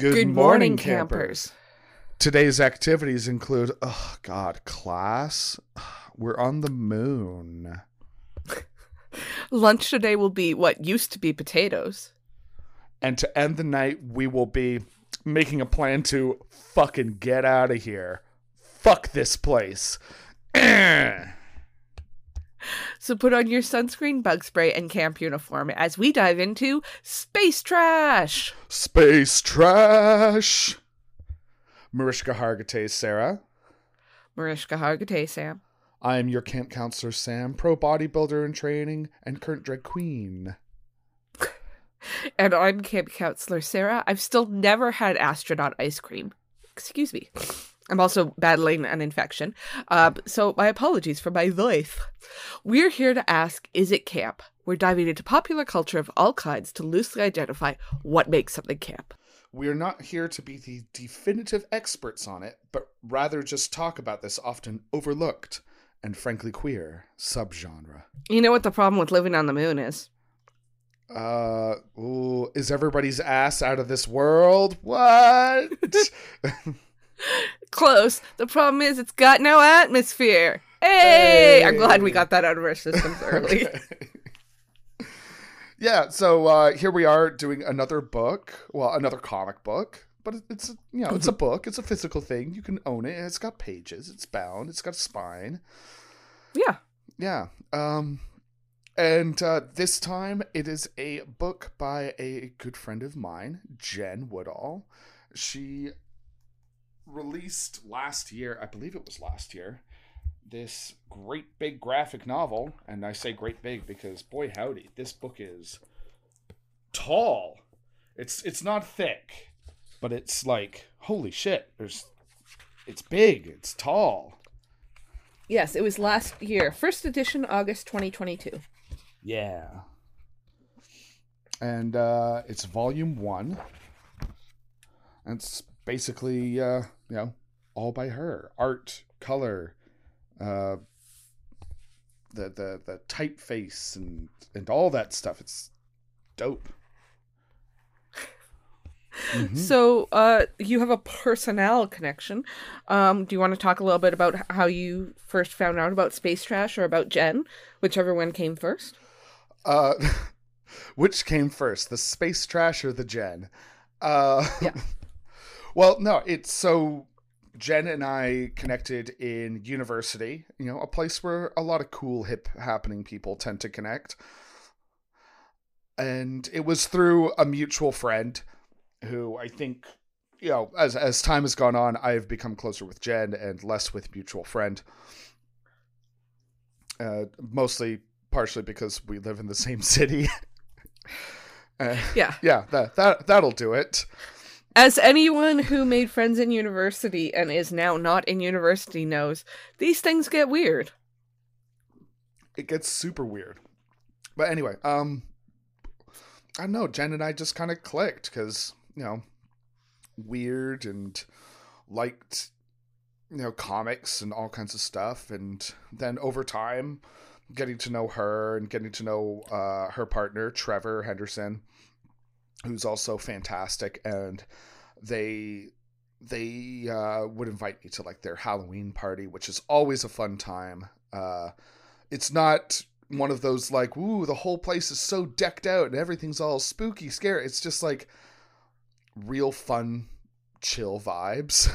Good morning, campers. Today's activities include, class. We're on the moon. Lunch today will be what used to be potatoes. And to end the night, we will be making a plan to fucking get out of here. Fuck this place. So put on your sunscreen, bug spray, and camp uniform as we dive into Space Trash. Space Trash. Mariska Hargitay, Sarah. Mariska Hargitay, Sam. I am your camp counselor, Sam, pro bodybuilder in training and current drag queen. And I'm camp counselor, Sarah. I've still never had astronaut ice cream. Excuse me. I'm also battling an infection, so my apologies for my voice. We're here to ask, is it camp? We're diving into popular culture of all kinds to loosely identify what makes something camp. We're not here to be the definitive experts on it, but rather just talk about this often overlooked and frankly queer subgenre. You know what the problem with living on the moon is? Is everybody's ass out of this world? What? Close. The problem is it's got no atmosphere. Hey! I'm glad we got that out of our systems early. Yeah, so here we are doing another book. Well, another comic book. But it's, it's a book. It's a physical thing. You can own it. It's got pages. It's bound. It's got a spine. Yeah. Yeah. And this time it is a book by a good friend of mine, Jenn Woodall. She released last year, I believe it was last year, this great big graphic novel. And I say great big because, boy howdy, this book is tall. It's not thick, but it's like, holy shit, it's big, it's tall. Yes, it was last year. First edition, August 2022. Yeah. And it's volume 1. And it's basically, all by her. Art, color, the typeface and all that stuff. It's dope. Mm-hmm. So you have a personnel connection. Do you want to talk a little bit about how you first found out about Space Trash or about Jenn? Whichever one came first? Which came first, the Space Trash or the Jenn? Yeah. Well, no, it's so Jenn and I connected in university, a place where a lot of cool, hip, happening people tend to connect. And it was through a mutual friend who I think, as time has gone on, I've become closer with Jenn and less with mutual friend. Partially because we live in the same city. Yeah, that'll do it. As anyone who made friends in university and is now not in university knows, these things get weird. It gets super weird. But anyway, I don't know, Jenn and I just kind of clicked because, weird and liked, comics and all kinds of stuff. And then over time, getting to know her and getting to know her partner, Trevor Henderson, who's also fantastic, and they would invite me to like their Halloween party, which is always a fun time. It's not one of those like, ooh, the whole place is so decked out and everything's all spooky, scary. It's just like real fun, chill vibes,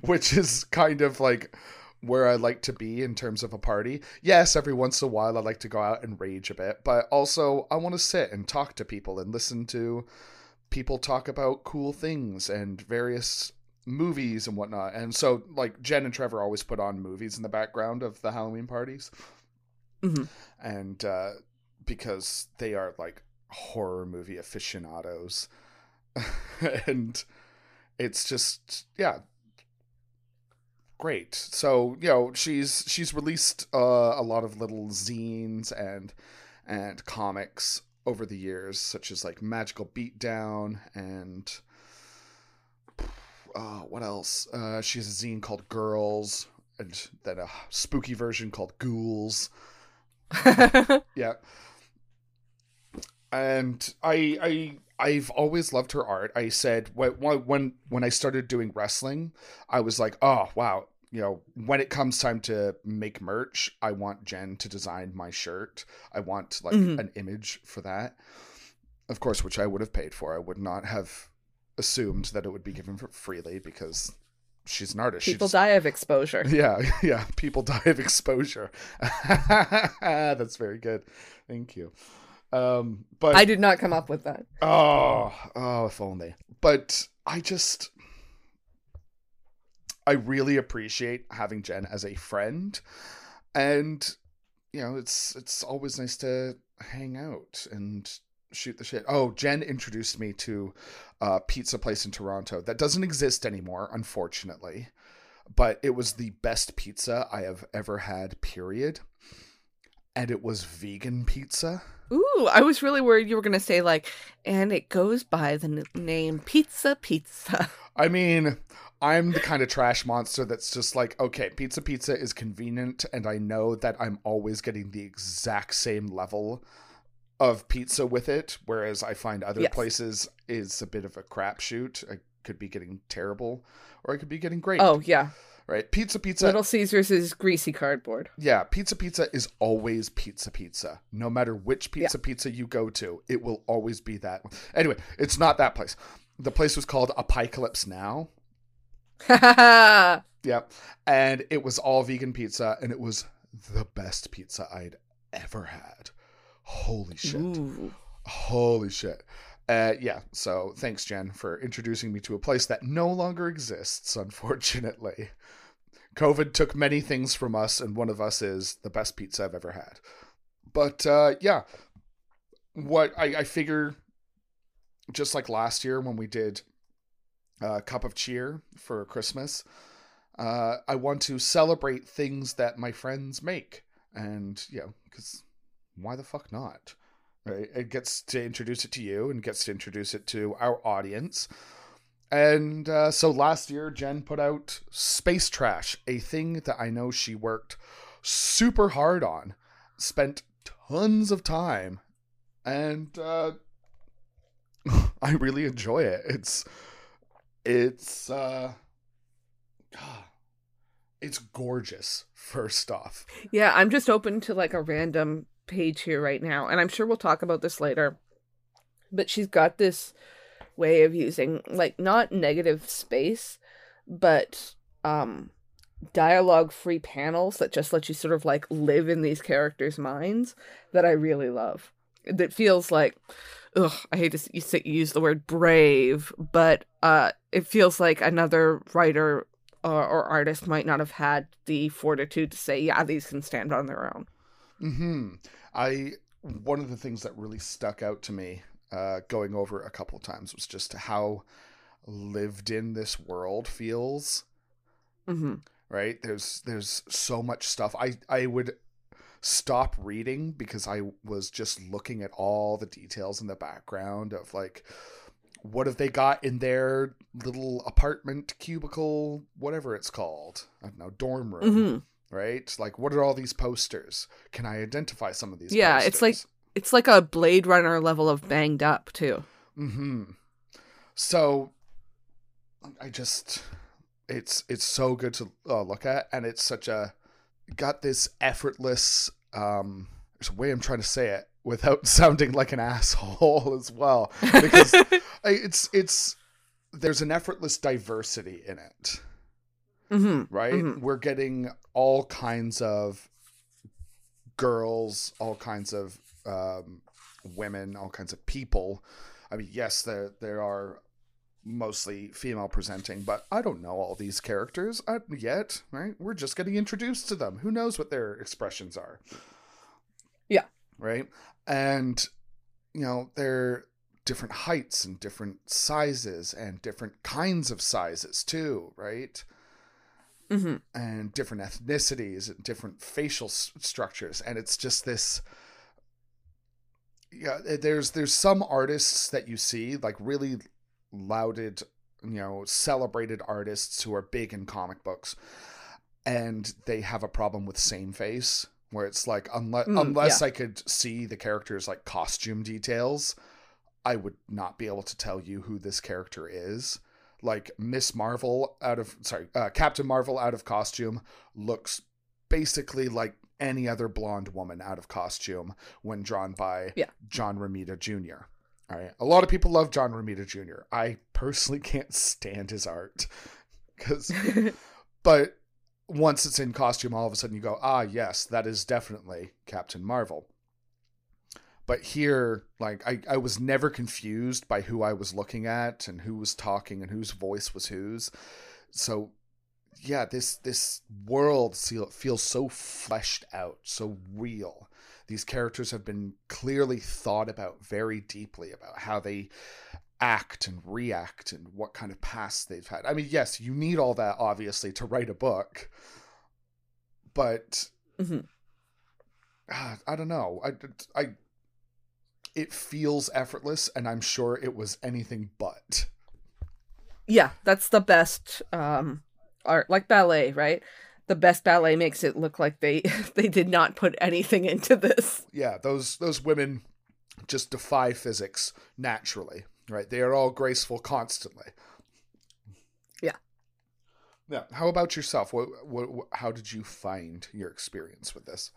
which is kind of like where I like to be in terms of a party. Yes, every once in a while I like to go out and rage a bit, but also I want to sit and talk to people and listen to people talk about cool things and various movies and whatnot. And so like Jenn and Trevor always put on movies in the background of the Halloween parties. Mm-hmm. And because they are like horror movie aficionados. And it's just, yeah, great. So she's released a lot of little zines and comics over the years, such as like Magical Beatdown and what else? She has a zine called Girls, and then a spooky version called Ghouls. Yeah, and I I've always loved her art. I said when I started doing wrestling, I was like, oh, wow. You know, when it comes time to make merch, I want Jen to design my shirt. I want like an image for that. Of course, which I would have paid for. I would not have assumed that it would be given for freely because she's an artist. People die of exposure. Yeah. People die of exposure. That's very good. Thank you. But I did not come up with that. Oh, if only. But I really appreciate having Jen as a friend, and you know, it's always nice to hang out and shoot the shit. Oh, Jen introduced me to a pizza place in Toronto that doesn't exist anymore, unfortunately, but it was the best pizza I have ever had, period. And it was vegan pizza. Ooh, I was really worried you were going to say like, and it goes by the name Pizza. I mean, I'm the kind of trash monster that's just like, okay, Pizza is convenient. And I know that I'm always getting the exact same level of pizza with it. Whereas I find other places is a bit of a crapshoot. I could be getting terrible or I could be getting great. Oh, yeah. Right. Pizza. Little Caesars is greasy cardboard. Yeah. Pizza is always pizza. No matter which pizza you go to, it will always be that. Anyway, it's not that place. The place was called Apocalypse Now. And it was all vegan pizza, and it was the best pizza I'd ever had. Holy shit. Ooh. Holy shit. So thanks, Jen, for introducing me to a place that no longer exists, unfortunately. COVID took many things from us, and one of us is the best pizza I've ever had. But, what I figure, just like last year when we did Cup of Cheer for Christmas, I want to celebrate things that my friends make. And, because why the fuck not? Right. It gets to introduce it to you and gets to introduce it to our audience. And so last year, Jen put out Space Trash, a thing that I know she worked super hard on, spent tons of time, and I really enjoy it. It's gorgeous, first off. Yeah, I'm just open to like a random page here right now, and I'm sure we'll talk about this later, but she's got this way of using like not negative space but dialogue free panels that just let you sort of like live in these characters' minds that I really love. That feels like, I hate to use the word brave, but it feels like another writer or artist might not have had the fortitude to say, yeah, these can stand on their own. One of the things that really stuck out to me going over a couple of times was just how lived in this world feels. Right? There's so much stuff. I would stop reading because I was just looking at all the details in the background of like, what have they got in their little apartment, cubicle, whatever it's called? I don't know, dorm room. Right? Like, what are all these posters? Can I identify some of these posters? It's like a Blade Runner level of banged up, too. So, it's so good to look at, and it's such a, got this effortless, there's a way I'm trying to say it without sounding like an asshole as well, because there's an effortless diversity in it. Right? We're getting all kinds of girls, all kinds of women, all kinds of people. I mean, yes, there are mostly female presenting, but I don't know all these characters yet, right? We're just getting introduced to them. Who knows what their expressions are? Yeah. Right? And, they're different heights and different sizes and different kinds of sizes too, right? And different ethnicities and different facial structures. And it's just this, there's some artists that you see, like really lauded, celebrated artists who are big in comic books, and they have a problem with same face, where it's like, unless I could see the character's like costume details, I would not be able to tell you who this character is. Like Captain Marvel out of costume looks basically like any other blonde woman out of costume when drawn by John Romita Jr. All right. A lot of people love John Romita Jr. I personally can't stand his art but once it's in costume, all of a sudden you go, ah, yes, that is definitely Captain Marvel. But here, like, I was never confused by who I was looking at and who was talking and whose voice was whose. So, yeah, this world feels so fleshed out, so real. These characters have been clearly thought about very deeply about how they act and react and what kind of past they've had. I mean, yes, you need all that, obviously, to write a book. But, I don't know. It feels effortless, and I'm sure it was anything but. Yeah, that's the best art, like ballet, right? The best ballet makes it look like they did not put anything into this. Yeah, those women just defy physics naturally, right? They are all graceful constantly. Yeah. Yeah. How about yourself? What how did you find your experience with this?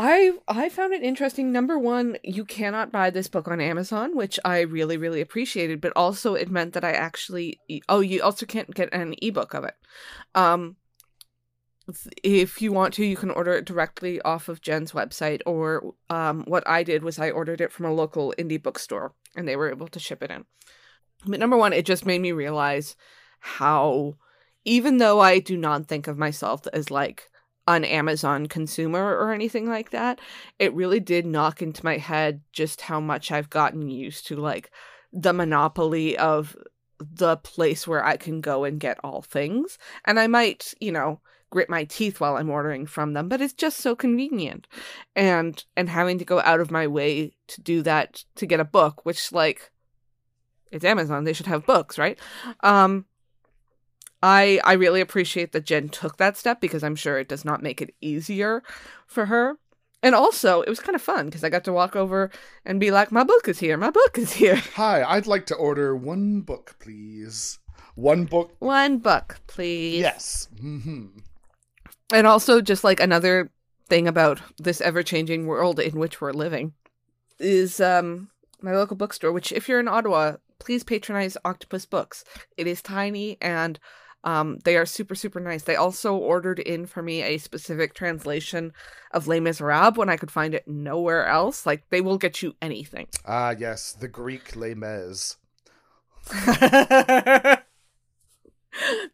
I found it interesting. Number one, you cannot buy this book on Amazon, which I really, really appreciated. But also it meant that I actually... Oh, you also can't get an ebook of it. If you want to, you can order it directly off of Jen's website. Or what I did was I ordered it from a local indie bookstore and they were able to ship it in. But number one, it just made me realize how, even though I do not think of myself as like an Amazon consumer or anything like that, it really did knock into my head just how much I've gotten used to, like, the monopoly of the place where I can go and get all things. And I might, you know, grit my teeth while I'm ordering from them, but it's just so convenient. And having to go out of my way to do that to get a book, which, like, it's Amazon, they should have books, right? I really appreciate that Jen took that step, because I'm sure it does not make it easier for her. And also, it was kind of fun because I got to walk over and be like, my book is here. Hi, I'd like to order one book, please. One book, please. Yes. Mm-hmm. And also, just like another thing about this ever-changing world in which we're living is my local bookstore, which, if you're in Ottawa, please patronize Octopus Books. It is tiny and they are super, super nice. They also ordered in for me a specific translation of Les Miserables when I could find it nowhere else. Like, they will get you anything. Ah, yes. The Greek Les Mis.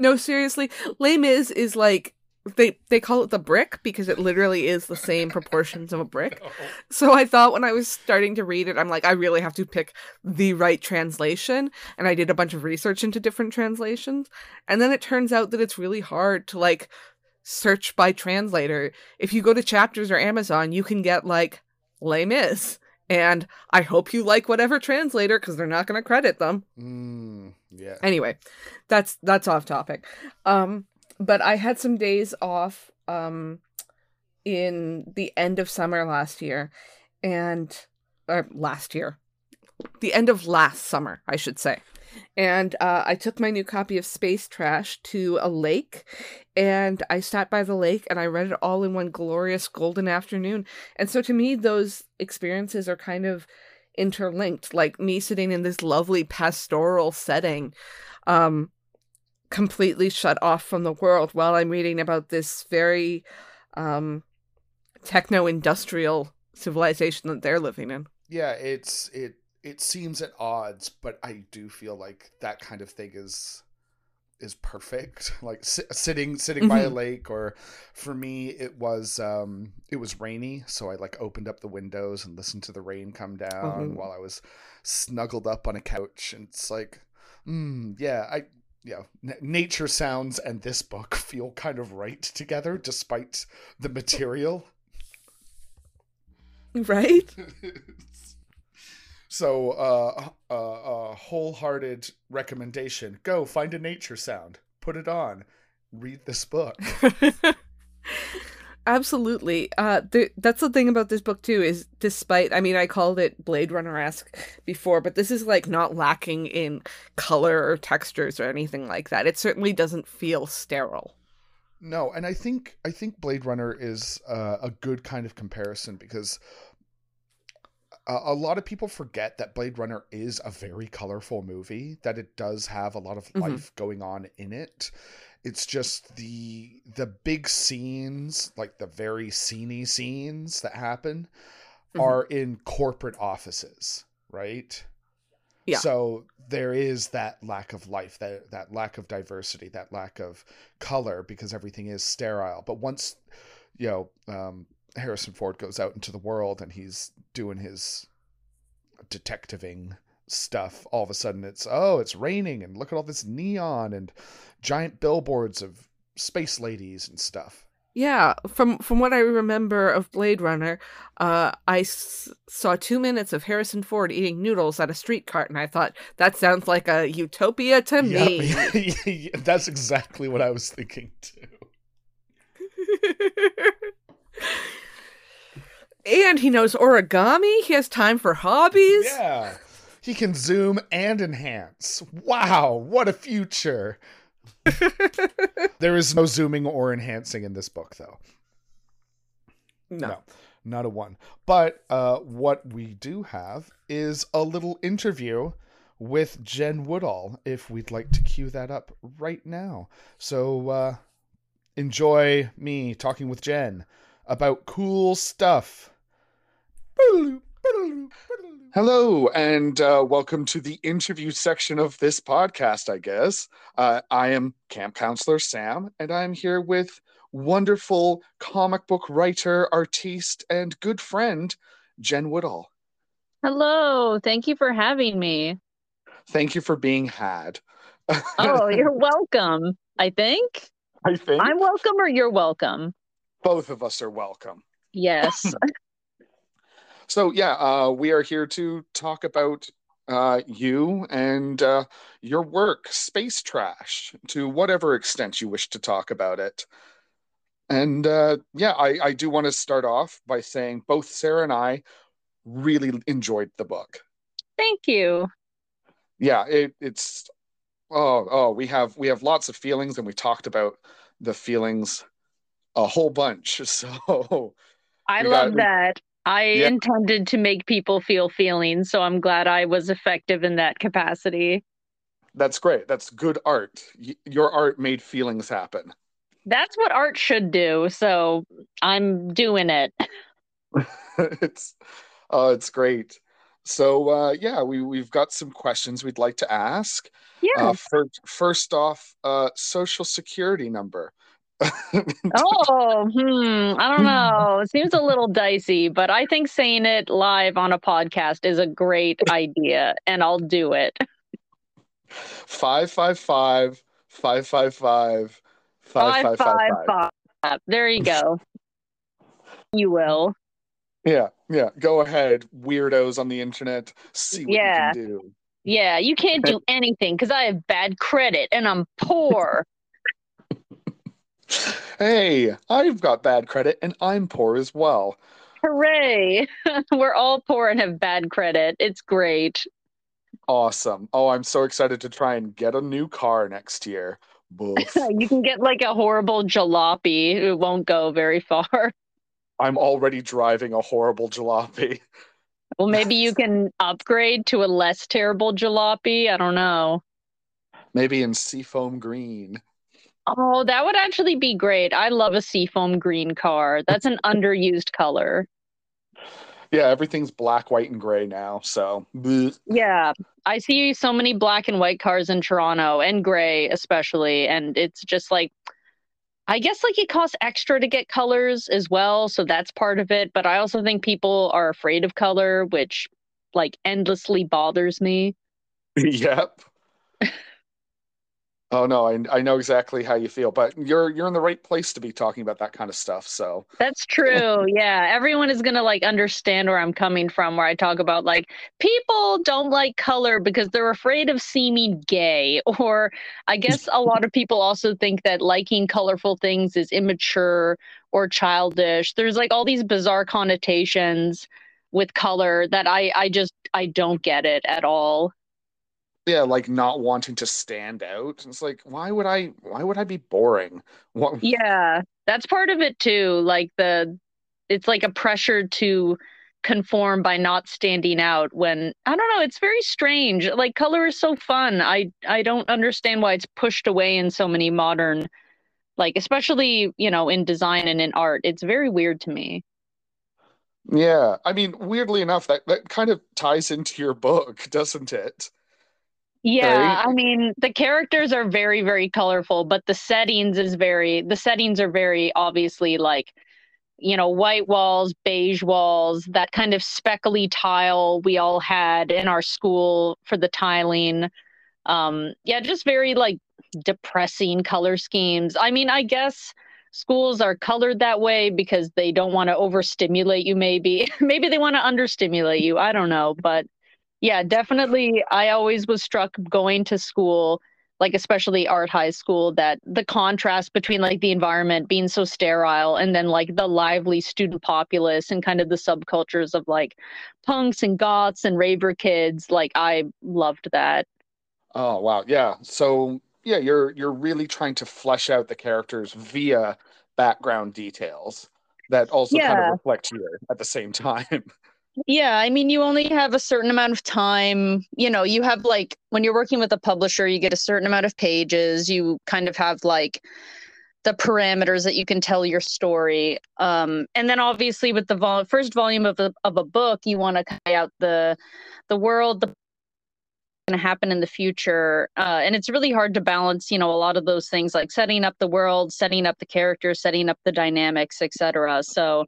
No, seriously. Les Mis is like, they call it the brick because it literally is the same proportions of a brick. No. So I thought when I was starting to read it, I'm like, I really have to pick the right translation. And I did a bunch of research into different translations. And then it turns out that it's really hard to, like, search by translator. If you go to Chapters or Amazon, you can get, like, Les Mis. And I hope you like whatever translator, because they're not going to credit them. Yeah. Anyway, that's off topic. But I had some days off in the end of summer last year, the end of last summer, I should say. And I took my new copy of Space Trash to a lake, and I sat by the lake, and I read it all in one glorious golden afternoon. And so to me, those experiences are kind of interlinked, like me sitting in this lovely pastoral setting, completely shut off from the world while I'm reading about this very techno-industrial civilization that they're living in. Yeah, it seems at odds, but I do feel like that kind of thing is perfect. Like sitting by a lake, or for me it was rainy, so I like opened up the windows and listened to the rain come down while I was snuggled up on a couch, and it's like, nature sounds and this book feel kind of right together, despite the material. Right? So, a wholehearted recommendation. Go find a nature sound. Put it on. Read this book. Absolutely. That's the thing about this book, too, is despite, I mean, I called it Blade Runner-esque before, but this is like not lacking in color or textures or anything like that. It certainly doesn't feel sterile. No, and I think Blade Runner is a good kind of comparison because a lot of people forget that Blade Runner is a very colorful movie, that it does have a lot of life going on in it. It's just the big scenes, like the very sceney scenes that happen, are in corporate offices, right? Yeah. So there is that lack of life, that lack of diversity, that lack of color, because everything is sterile. But once, Harrison Ford goes out into the world and he's doing his detectiving stuff, all of a sudden it's raining and look at all this neon and giant billboards of space ladies and stuff. Yeah, from what I remember of Blade Runner, I saw 2 minutes of Harrison Ford eating noodles at a street cart, and I thought, that sounds like a utopia to me. That's exactly what I was thinking too. And he knows origami. He has time for hobbies. Yeah. He can zoom and enhance. Wow, what a future. There is no zooming or enhancing in this book, though. No, not a one. But what we do have is a little interview with Jenn Woodall, if we'd like to cue that up right now. So enjoy me talking with Jenn about cool stuff. Hello, and welcome to the interview section of this podcast, I guess. I am Camp Counselor Sam, and I'm here with wonderful comic book writer, artiste, and good friend, Jenn Woodall. Hello, thank you for having me. Thank you for being had. Oh, you're welcome, I think. I'm welcome or you're welcome? Both of us are welcome. Yes. So, we are here to talk about you and your work, Space Trash, to whatever extent you wish to talk about it. And, I do want to start off by saying both Sarah and I really enjoyed the book. Thank you. Yeah, it's... Oh, we have lots of feelings, and we talked about the feelings a whole bunch, so... I love that. I intended to make people feel feelings, so I'm glad I was effective in that capacity. That's great. That's good art. Your art made feelings happen. That's what art should do, so I'm doing it. It's great. So, we've got some questions we'd like to ask. Yeah. First off, social security number. I don't know. It seems a little dicey, but I think saying it live on a podcast is a great idea, and I'll do it. 555-555-5555. There you go. You will. Yeah. Go ahead, weirdos on the internet. See what you can do. Yeah, you can't do anything because I have bad credit and I'm poor. Hey, I've got bad credit and I'm poor as well. Hooray! We're all poor and have bad credit. It's great. Awesome. Oh, I'm so excited to try and get a new car next year. You can get like a horrible jalopy. It won't go very far. I'm already driving a horrible jalopy. Well, maybe you can upgrade to a less terrible jalopy. I don't know. Maybe in seafoam green. Oh, that would actually be great. I love a seafoam green car. That's an underused color. Yeah, everything's black, white, and gray now, so. Yeah, I see so many black and white cars in Toronto, and gray especially, and it's just like, I guess like it costs extra to get colors as well, so that's part of it, but I also think people are afraid of color, which like endlessly bothers me. Yep. Oh, no, I know exactly how you feel, but you're in the right place to be talking about that kind of stuff, so. That's true, yeah. Everyone is going to, like, understand where I'm coming from, where I talk about, like, people don't like color because they're afraid of seeming gay, or I guess a lot of people also think that liking colorful things is immature or childish. There's like all these bizarre connotations with color that I don't get it at all. Yeah, like not wanting to stand out. It's like, why would I be boring? What? Yeah, that's part of it too. Like it's like a pressure to conform by not standing out, when I don't know, it's very strange. Like color is so fun. I don't understand why it's pushed away in so many modern, like especially, you know, in design and in art. It's very weird to me. Yeah, I mean, weirdly enough, that kind of ties into your book, doesn't it? Yeah, right? I mean, the characters are very, very colorful, but the settings are very obviously like, you know, white walls, beige walls, that kind of speckly tile we all had in our school for the tiling. Yeah, just very like depressing color schemes. I mean, I guess schools are colored that way because they don't want to overstimulate you, maybe. Maybe they want to understimulate you. I don't know, but yeah, definitely. I always was struck going to school, like especially art high school, that the contrast between like the environment being so sterile and then like the lively student populace and kind of the subcultures of like punks and goths and raver kids, like I loved that. Oh, wow. Yeah. So yeah, you're really trying to flesh out the characters via background details that also kind of reflect here at the same time. Yeah, I mean, you only have a certain amount of time. You know, you have like, when you're working with a publisher, you get a certain amount of pages. You kind of have like the parameters that you can tell your story. And then obviously with the first volume of a book, you want to lay out the world, the going to happen in the future. And it's really hard to balance, you know, a lot of those things, like setting up the world, setting up the characters, setting up the dynamics, etc. So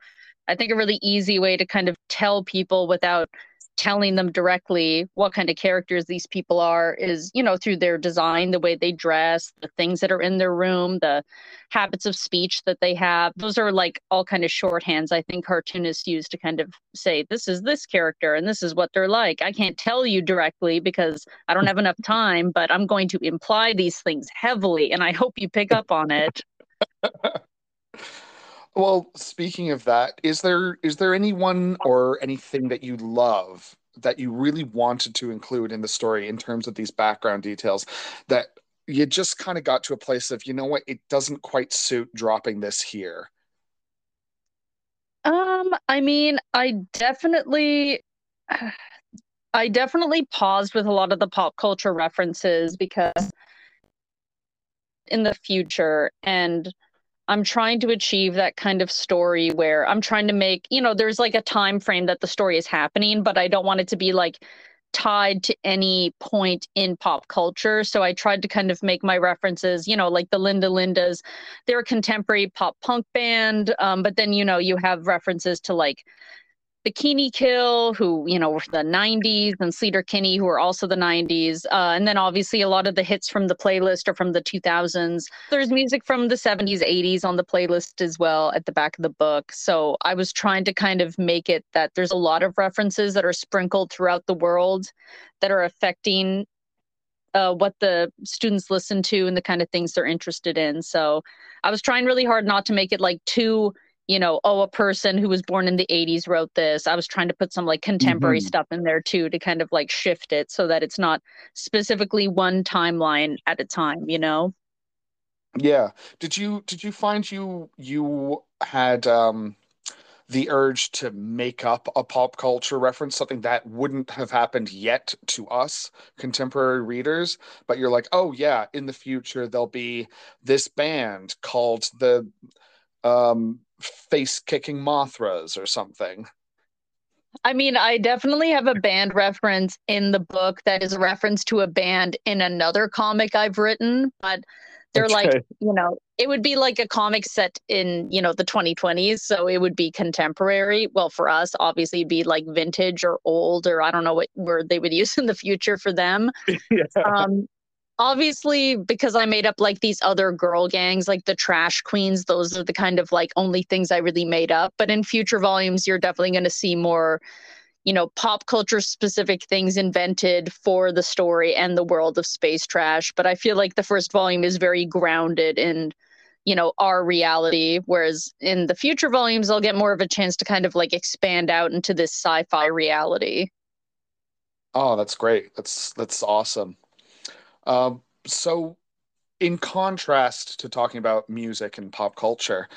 I think a really easy way to kind of tell people without telling them directly what kind of characters these people are is, you know, through their design, the way they dress, the things that are in their room, the habits of speech that they have. Those are like all kind of shorthands I think cartoonists use to kind of say, this is this character and this is what they're like. I can't tell you directly because I don't have enough time, but I'm going to imply these things heavily and I hope you pick up on it. Well, speaking of that, is there anyone or anything that you love that you really wanted to include in the story in terms of these background details that you just kind of got to a place of, you know what, it doesn't quite suit dropping this here? I mean, I definitely paused with a lot of the pop culture references because in the future, and I'm trying to achieve that kind of story where I'm trying to make, you know, there's like a time frame that the story is happening, but I don't want it to be like tied to any point in pop culture. So I tried to kind of make my references, you know, like the Linda Lindas, they're a contemporary pop punk band. But then, you know, you have references to like Bikini Kill, who, you know, were the 90s, and Sleater Kinney, who are also the 90s. And then obviously a lot of the hits from the playlist are from the 2000s. There's music from the 70s, 80s on the playlist as well at the back of the book. So I was trying to kind of make it that there's a lot of references that are sprinkled throughout the world that are affecting what the students listen to and the kind of things they're interested in. So I was trying really hard not to make it like too, you know, oh, a person who was born in the 80s wrote this. I was trying to put some like contemporary stuff in there too, to kind of like shift it so that it's not specifically one timeline at a time, you know? Yeah. Did you find you had the urge to make up a pop culture reference, something that wouldn't have happened yet to us contemporary readers, but you're like, oh yeah, in the future there'll be this band called the face-kicking Mothras or something? I mean, I definitely have a band reference in the book that is a reference to a band in another comic I've written, but they're okay. Like, you know, it would be like a comic set in, you know, the 2020s, so it would be contemporary. Well, for us, obviously, it'd be like vintage or old, or I don't know what word they would use in the future for them. Yeah. Obviously, because I made up like these other girl gangs, like the Trash Queens, those are the kind of like only things I really made up. But in future volumes, you're definitely going to see more, you know, pop culture specific things invented for the story and the world of Space Trash. But I feel like the first volume is very grounded in you know, our reality, whereas in the future volumes, I'll get more of a chance to kind of like expand out into this sci-fi reality. Oh, that's great. That's awesome. So in contrast to talking about music and pop culture,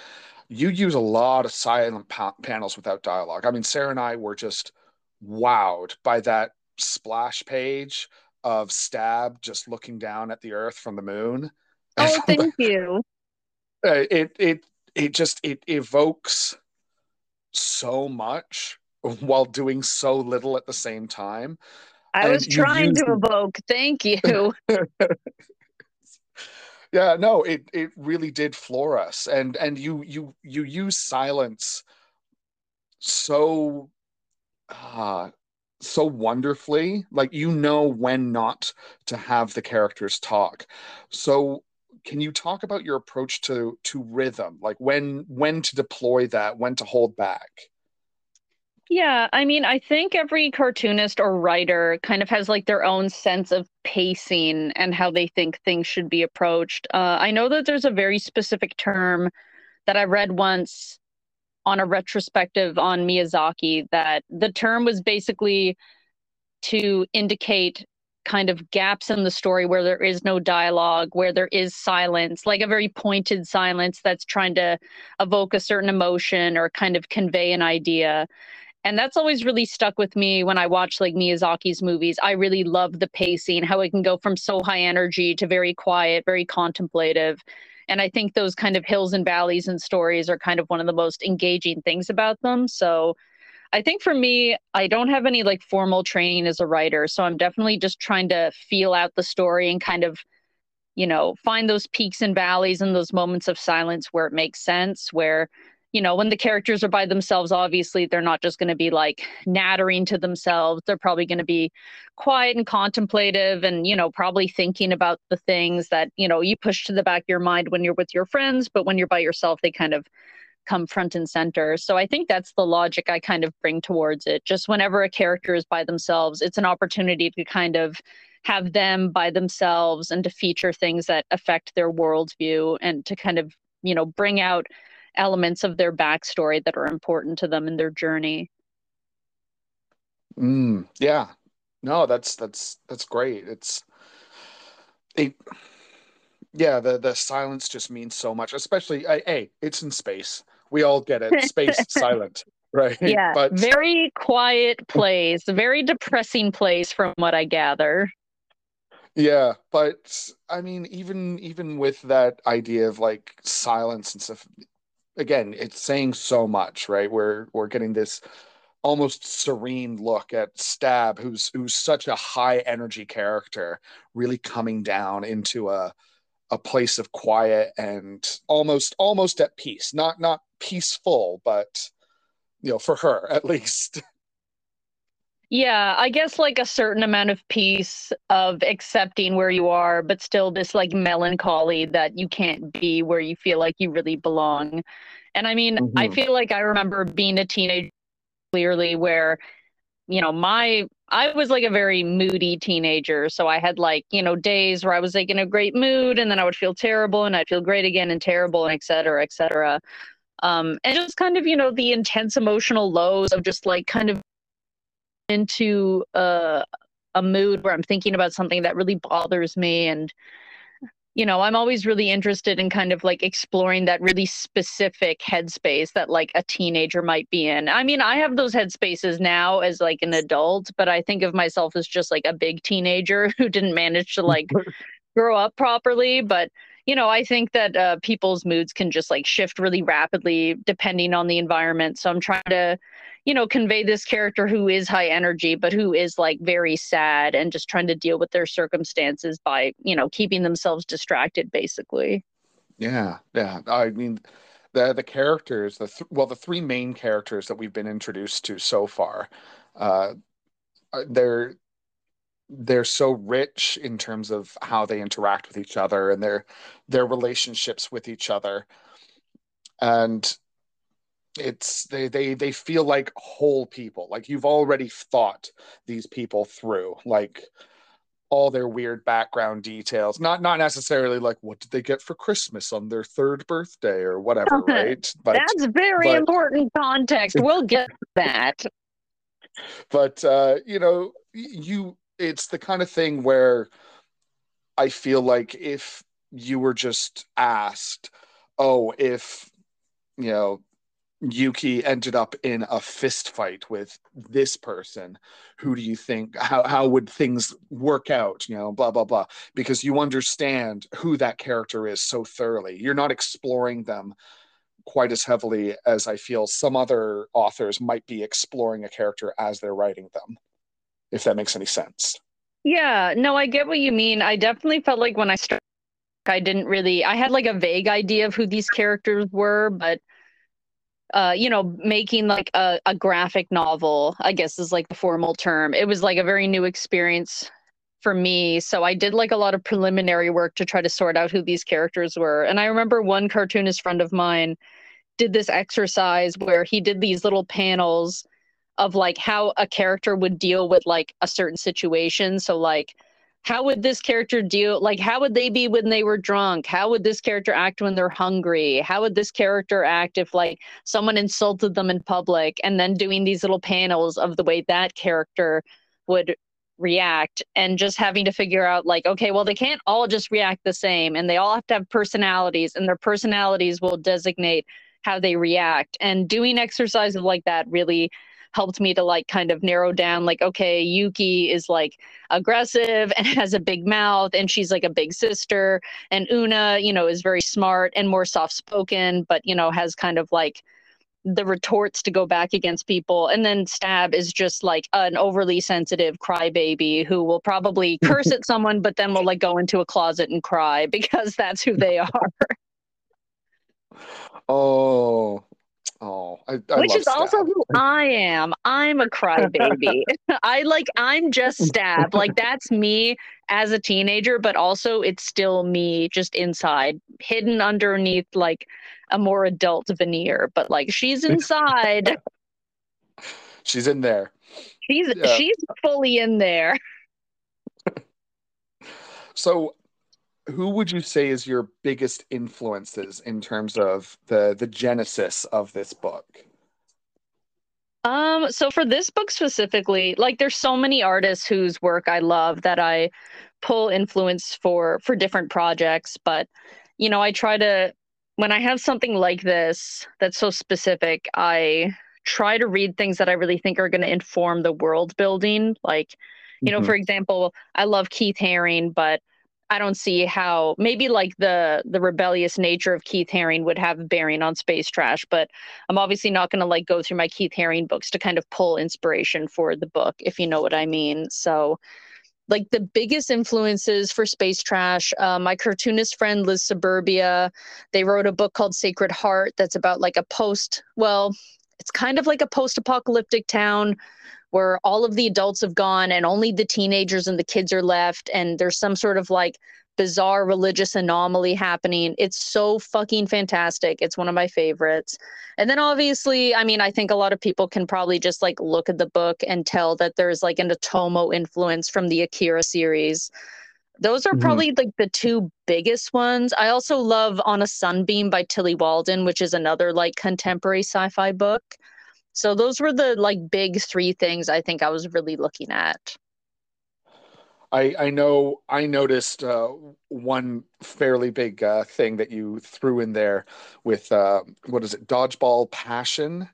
you use a lot of silent panels without dialogue. I mean, Sarah and I were just wowed by that splash page of Stab just looking down at the Earth from the moon. Oh, thank you. It evokes so much while doing so little at the same time. I was trying to evoke. Thank you. Yeah, no, it really did floor us, and you use silence so so wonderfully, like, you know when not to have the characters talk. So can you talk about your approach to rhythm, like when to deploy that, when to hold back? Yeah, I mean, I think every cartoonist or writer kind of has like their own sense of pacing and how they think things should be approached. I know that there's a very specific term that I read once on a retrospective on Miyazaki, that the term was basically to indicate kind of gaps in the story where there is no dialogue, where there is silence, like a very pointed silence that's trying to evoke a certain emotion or kind of convey an idea. And that's always really stuck with me when I watch like Miyazaki's movies. I really love the pacing, how it can go from so high energy to very quiet, very contemplative. And I think those kind of hills and valleys and stories are kind of one of the most engaging things about them. So I think for me, I don't have any like formal training as a writer, so I'm definitely just trying to feel out the story and kind of, you know, find those peaks and valleys and those moments of silence where it makes sense, where, you know, when the characters are by themselves, obviously they're not just going to be like nattering to themselves. They're probably going to be quiet and contemplative and, you know, probably thinking about the things that, you know, you push to the back of your mind when you're with your friends, but when you're by yourself, they kind of come front and center. So I think that's the logic I kind of bring towards it. Just whenever a character is by themselves, it's an opportunity to kind of have them by themselves and to feature things that affect their worldview and to kind of, you know, bring out elements of their backstory that are important to them in their journey. Yeah. No, that's great. Yeah, the silence just means so much, especially, hey, it's in space. We all get it. Space silent, right? Yeah, but very quiet place, a very depressing place from what I gather. Yeah, but I mean, even with that idea of like silence and stuff, again, it's saying so much, right? We're getting this almost serene look at Stab, who's such a high energy character, really coming down into a place of quiet and almost at peace. Not peaceful, but, you know, for her at least. Yeah, I guess like a certain amount of peace of accepting where you are, but still this like melancholy that you can't be where you feel like you really belong. And I mean, I feel like I remember being a teenager clearly where, you know, I was like a very moody teenager. So I had like, you know, days where I was like in a great mood and then I would feel terrible and I'd feel great again and terrible and et cetera, et cetera. And just kind of, you know, the intense emotional lows of just like kind of into a mood where I'm thinking about something that really bothers me. And, you know, I'm always really interested in kind of like exploring that really specific headspace that like a teenager might be in. I mean, I have those headspaces now as like an adult, but I think of myself as just like a big teenager who didn't manage to like grow up properly. But, you know, I think that people's moods can just like shift really rapidly depending on the environment. So I'm trying to, you know, convey this character who is high energy, but who is like very sad and just trying to deal with their circumstances by, you know, keeping themselves distracted, basically. Yeah. Yeah. I mean, the characters, the three main characters that we've been introduced to so far, they're so rich in terms of how they interact with each other and their relationships with each other. And it's they feel like whole people, like you've already thought these people through, like all their weird background details. Not necessarily like what did they get for Christmas on their third birthday or whatever, right? But that's very important context. We'll get that. But it's the kind of thing where I feel like if you were just asked, oh, if Yuki ended up in a fist fight with this person, who do you think, how would things work out, blah, blah, blah, because you understand who that character is so thoroughly. You're not exploring them quite as heavily as I feel some other authors might be exploring a character as they're writing them, if that makes any sense. Yeah, no, I get what you mean. I definitely felt like when I started, I had like a vague idea of who these characters were, but making like a graphic novel, I guess is like the formal term. It was like a very new experience for me. So I did like a lot of preliminary work to try to sort out who these characters were. And I remember one cartoonist friend of mine did this exercise where he did these little panels of like how a character would deal with like a certain situation. So like, how would this character deal? Like, how would they be when they were drunk? How would this character act when they're hungry? How would this character act if, like, someone insulted them in public? And then doing these little panels of the way that character would react, and just having to figure out, like, okay, well, they can't all just react the same, and they all have to have personalities, and their personalities will designate how they react. And doing exercises like that really helped me to like kind of narrow down like, okay, Yuki is like aggressive and has a big mouth and she's like a big sister, and Una, is very smart and more soft-spoken, but has kind of like the retorts to go back against people. And then Stab is just like an overly sensitive crybaby who will probably curse at someone, but then will like go into a closet and cry because that's who they are. I which is Stab. Also who I am. I'm a crybaby. I'm just Stab. Like, that's me as a teenager, but also it's still me just inside, hidden underneath like a more adult veneer. But like, she's inside. She's in there. She's fully in there. So, who would you say is your biggest influences in terms of the genesis of this book? So for this book specifically, like, there's so many artists whose work I love that I pull influence for different projects. But, I try to, when I have something like this that's so specific, I try to read things that I really think are going to inform the world building. Like, for example, I love Keith Haring, but I don't see how maybe like the rebellious nature of Keith Haring would have a bearing on Space Trash, but I'm obviously not going to like go through my Keith Haring books to kind of pull inspiration for the book, if you know what I mean. So like the biggest influences for Space Trash, my cartoonist friend, Liz Suburbia, they wrote a book called Sacred Heart that's about like it's kind of like a post-apocalyptic town where all of the adults have gone and only the teenagers and the kids are left, and there's some sort of like bizarre religious anomaly happening. It's so fucking fantastic. It's one of my favorites. And then obviously, I mean, I think a lot of people can probably just like look at the book and tell that there's like an Otomo influence from the Akira series. Those are probably like the two biggest ones. I also love On a Sunbeam by Tilly Walden, which is another like contemporary sci-fi book. So those were the like big three things I think I was really looking at. I know I noticed one fairly big thing that you threw in there with, Dodgeball Passion?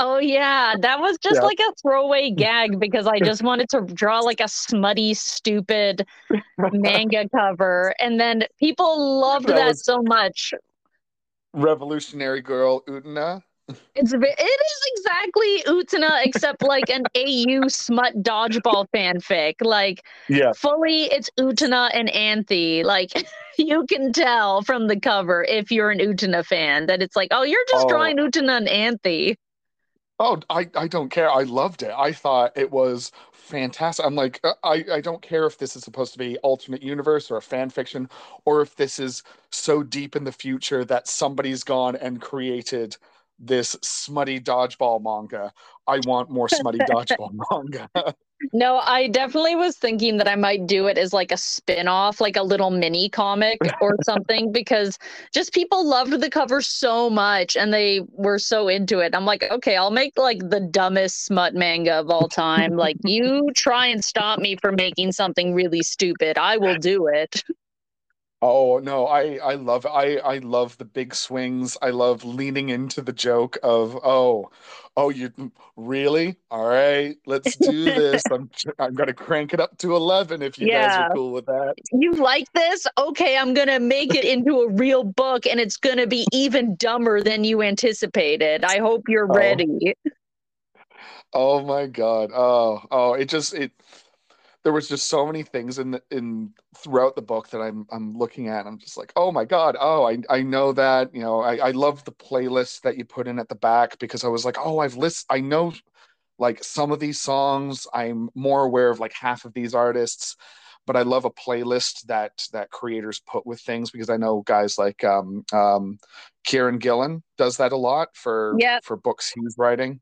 Oh yeah, that was just like a throwaway gag because I just wanted to draw like a smutty, stupid manga cover. And then people loved that so much. Revolutionary Girl Utena? It is exactly Utena, except like an AU smut dodgeball fanfic. Like, fully, it's Utena and Anthe. Like, you can tell from the cover if you're an Utena fan that it's like, oh, you're just drawing Utena and Anthe. Oh, I don't care. I loved it. I thought it was fantastic. I'm like, I don't care if this is supposed to be alternate universe or a fan fiction, or if this is so deep in the future that somebody's gone and created this smutty dodgeball manga. I want more smutty dodgeball manga. No, I definitely was thinking that I might do it as like a spin-off, like a little mini comic or something, because just people loved the cover so much and they were so into it. I'm like, okay, I'll make like the dumbest smut manga of all time. Like, you try and stop me from making something really stupid, I will do it. Oh no, I love the big swings. I love leaning into the joke of, oh, you really? All right, let's do this. I'm gonna crank it up to 11 if you guys are cool with that. You like this? Okay, I'm gonna make it into a real book, and it's gonna be even dumber than you anticipated. I hope you're ready. Oh my God. Oh, it. There was just so many things throughout the book that I'm looking at. And I'm just like, oh my God! Oh, I know that. You know, I love the playlist that you put in at the back, because I was like, oh, I know, like, some of these songs. I'm more aware of like half of these artists, but I love a playlist that creators put with things, because I know guys like Kieran Gillen does that a lot for books he's writing.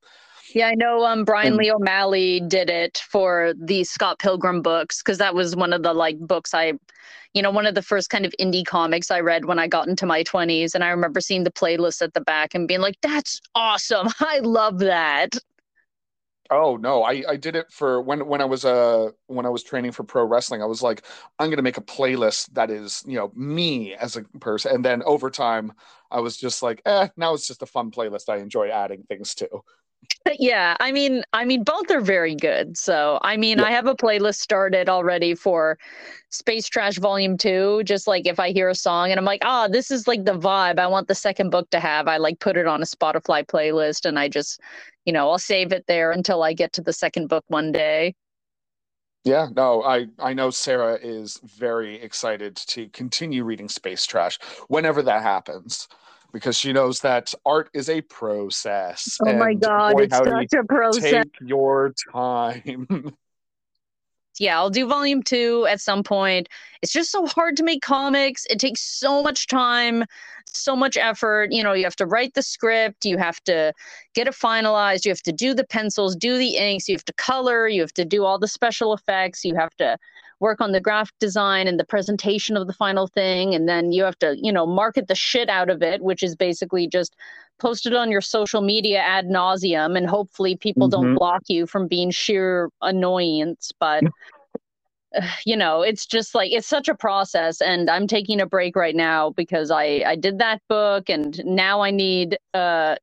Yeah, I know Brian Lee O'Malley did it for the Scott Pilgrim books, because that was one of the like books one of the first kind of indie comics I read when I got into my 20s. And I remember seeing the playlist at the back and being like, that's awesome. I love that. Oh no, I did it for when I was training for pro wrestling. I was like, I'm gonna make a playlist that is, you know, me as a person. And then over time, I was just like, now it's just a fun playlist I enjoy adding things to. Yeah, I mean, both are very good. So, yeah. I have a playlist started already for Space Trash Volume 2. Just like if I hear a song and I'm like, this is like the vibe I want the second book to have, I like put it on a Spotify playlist, and I just, you know, I'll save it there until I get to the second book one day. Yeah, no, I know Sarah is very excited to continue reading Space Trash whenever that happens, because she knows that art is a process. Oh my God, it's such a process. Take your time. Yeah, I'll do Volume 2 at some point. It's just so hard to make comics. It takes so much time, so much effort. You know, you have to write the script, you have to get it finalized, you have to do the pencils, do the inks, you have to color, you have to do all the special effects, you have to work on the graphic design and the presentation of the final thing. And then you have to, you know, market the shit out of it, which is basically just post it on your social media ad nauseum, and hopefully people don't block you from being sheer annoyance. But, you know, it's just like, it's such a process. And I'm taking a break right now because I did that book, and now I need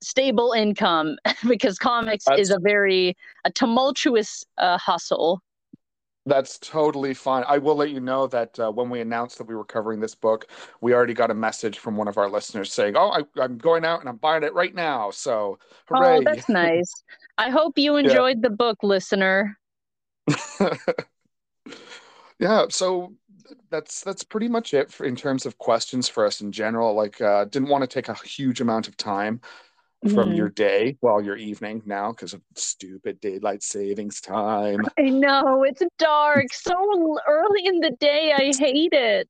stable income because comics is a tumultuous hustle. That's totally fine. I will let you know that when we announced that we were covering this book, we already got a message from one of our listeners saying, I'm going out and I'm buying it right now. So, hooray. Oh, that's nice. I hope you enjoyed the book, listener. Yeah, so that's pretty much it in terms of questions for us in general. Like, didn't want to take a huge amount of time from your day, your evening now, because of stupid daylight savings time. I know, it's dark so early in the day. I hate it.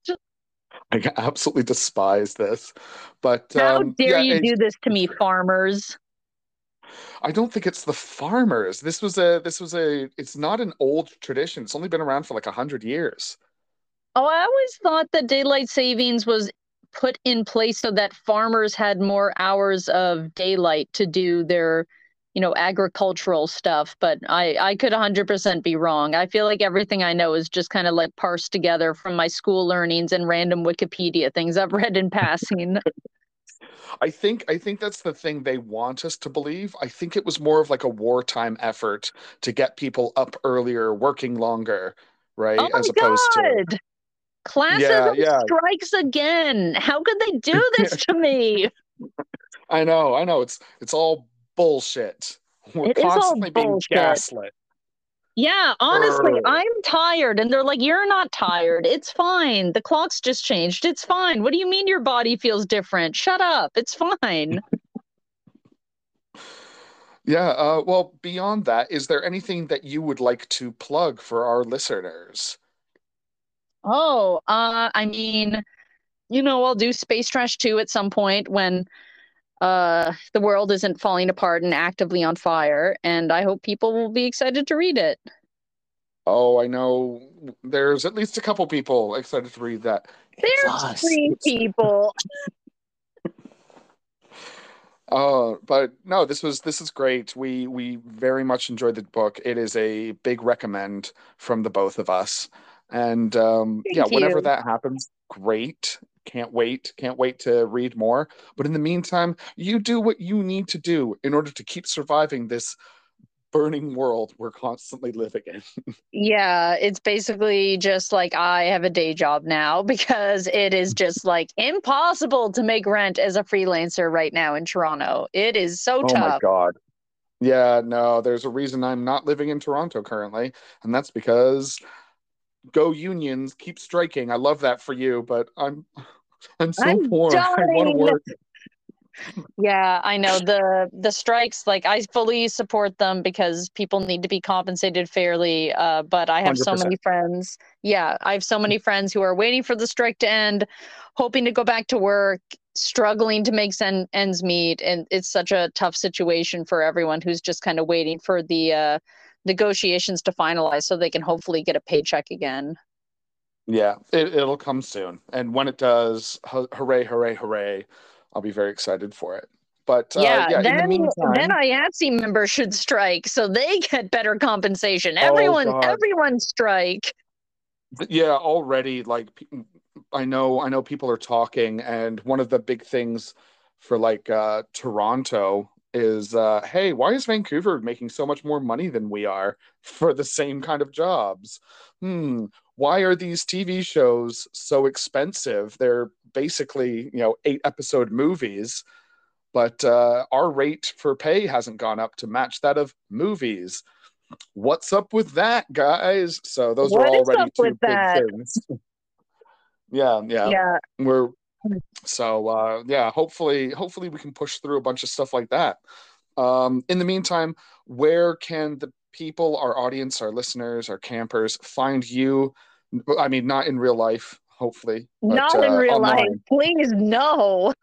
I absolutely despise this. But how dare you do this to me, farmers? I don't think it's the farmers. This was a. It's not an old tradition. It's only been around for like 100 years. Oh, I always thought that daylight savings was put in place so that farmers had more hours of daylight to do their, you know, agricultural stuff. But I could 100% be wrong. I feel like everything I know is just kind of like parsed together from my school learnings and random Wikipedia things I've read in passing. I think that's the thing they want us to believe. I think it was more of like a wartime effort to get people up earlier, working longer, right? Oh my As opposed God. To Classism strikes again. How could they do this to me? I know. It's all bullshit. We're constantly being gaslit. Yeah, honestly, I'm tired. And they're like, you're not tired. It's fine. The clock's just changed. It's fine. What do you mean your body feels different? Shut up. It's fine. Yeah. Well, beyond that, is there anything that you would like to plug for our listeners? Oh, I'll do Space Trash 2 at some point when the world isn't falling apart and actively on fire, and I hope people will be excited to read it. Oh, I know. There's at least a couple people excited to read that. There's 3 people. But no, this is great. We very much enjoyed the book. It is a big recommend from the both of us. And Thank you. Whenever that happens, great. Can't wait to read more. But in the meantime, you do what you need to do in order to keep surviving this burning world we're constantly living in. Yeah, it's basically just like I have a day job now because it is just like impossible to make rent as a freelancer right now in Toronto. It is so tough. Oh my God. Yeah, no, there's a reason I'm not living in Toronto currently, and that's because go unions, keep striking. I love that for you, but I'm so I'm poor. Dying. I want to work. Yeah, I know the strikes. Like, I fully support them because people need to be compensated fairly. But I have 100%. So many friends. Yeah, I have so many friends who are waiting for the strike to end, hoping to go back to work, struggling to make ends meet, and it's such a tough situation for everyone who's just kind of waiting for the negotiations to finalize so they can hopefully get a paycheck again. Yeah, it'll come soon, and when it does, hooray, hooray, hooray! I'll be very excited for it. But in the meantime, then IATSE members should strike so they get better compensation. Everyone strike. Yeah, already, like, I know people are talking, and one of the big things for like Toronto is, hey, why is Vancouver making so much more money than we are for the same kind of jobs? Why are these TV shows so expensive? They're basically, 8-episode movies, but our rate for pay hasn't gone up to match that of movies. What's up with that, guys? So those are already two big things. Yeah. Hopefully we can push through a bunch of stuff like that. In the meantime, where can the people, our audience, our listeners, our campers find you? I mean, not in real life, hopefully. Not in real life. Please, no.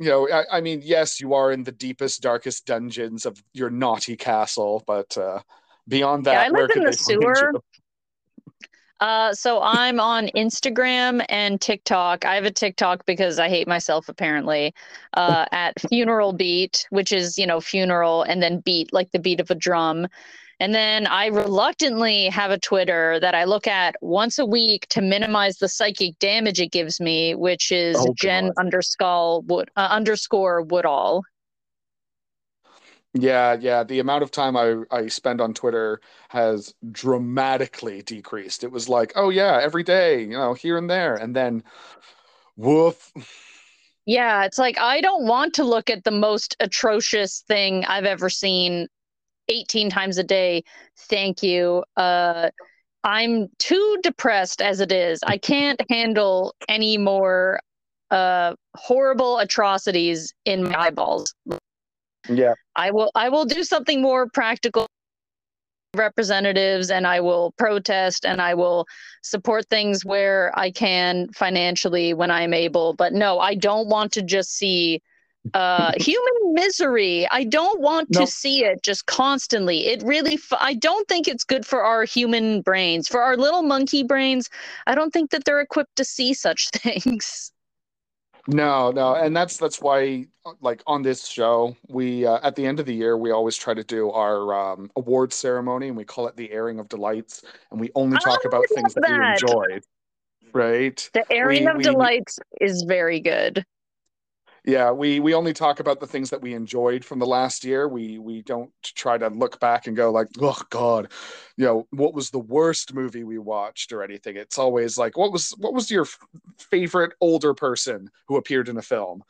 Yes, you are in the deepest, darkest dungeons of your naughty castle, but beyond that, where can they find you? I live in the sewer. So I'm on Instagram and TikTok. I have a TikTok because I hate myself apparently, at Funeral Beat, which is, funeral and then beat, like the beat of a drum. And then I reluctantly have a Twitter that I look at once a week to minimize the psychic damage it gives me, which is Jenn _Woodall Woodall. Yeah. The amount of time I spend on Twitter has dramatically decreased. It was like, oh yeah, every day, here and there. And then, woof. Yeah, it's like, I don't want to look at the most atrocious thing I've ever seen 18 times a day. Thank you. I'm too depressed as it is. I can't handle any more horrible atrocities in my eyeballs. Yeah, I will do something more practical, representatives, and I will protest and I will support things where I can financially when I'm able. But no, I don't want to just see human misery. I don't want to see it just constantly. It really, I don't think it's good for our human brains, for our little monkey brains. I don't think that they're equipped to see such things. No, and that's why, like, on this show, we at the end of the year we always try to do our award ceremony, and we call it the airing of delights, and we only talk about things that we enjoyed. Right? The airing of delights is very good. Yeah, we only talk about the things that we enjoyed from the last year. We don't try to look back and go like, oh God, what was the worst movie we watched or anything. It's always like, what was your favorite older person who appeared in a film?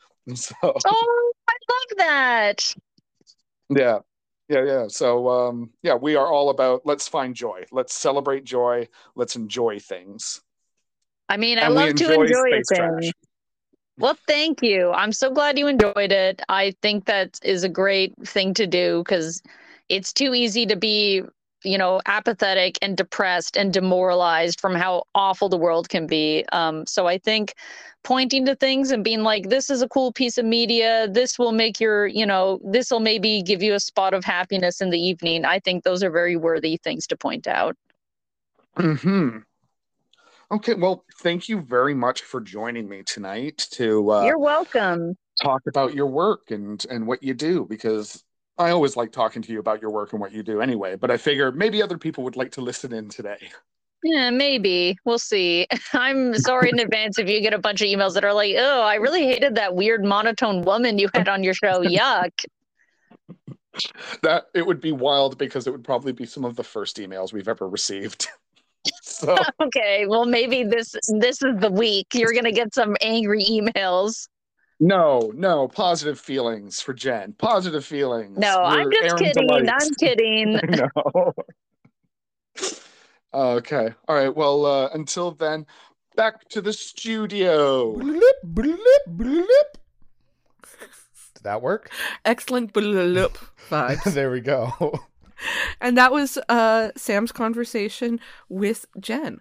Oh, I love that. Yeah. So, we are all about, let's find joy. Let's celebrate joy. Let's enjoy things. I mean, I love to enjoy a thing. Well, thank you. I'm so glad you enjoyed it. I think that is a great thing to do because it's too easy to be you know, apathetic and depressed and demoralized from how awful the world can be. So I think pointing to things and being like, this is a cool piece of media, this will make your, you know, this will maybe give you a spot of happiness in the evening. I think those are very worthy things to point out. Mm-hmm. Okay, well, thank you very much for joining me tonight to You're welcome. Talk about your work and what you do, because I always like talking to you about your work and what you do anyway, but I figure maybe other people would like to listen in today. Yeah, maybe. We'll see. I'm sorry in advance if you get a bunch of emails that are like, oh, I really hated that weird monotone woman you had on your show. Yuck. That it would be wild, because it would probably be some of the first emails we've ever received. So. Okay, well, maybe this is the week. You're going to get some angry emails. No, positive feelings for Jen. Positive feelings. No, I'm just kidding. I'm kidding. No. Okay. All right. Well, until then, back to the studio. Bloop, bloop, bloop. Did that work? Excellent bloop vibes. There we go. And that was Sam's conversation with Jen.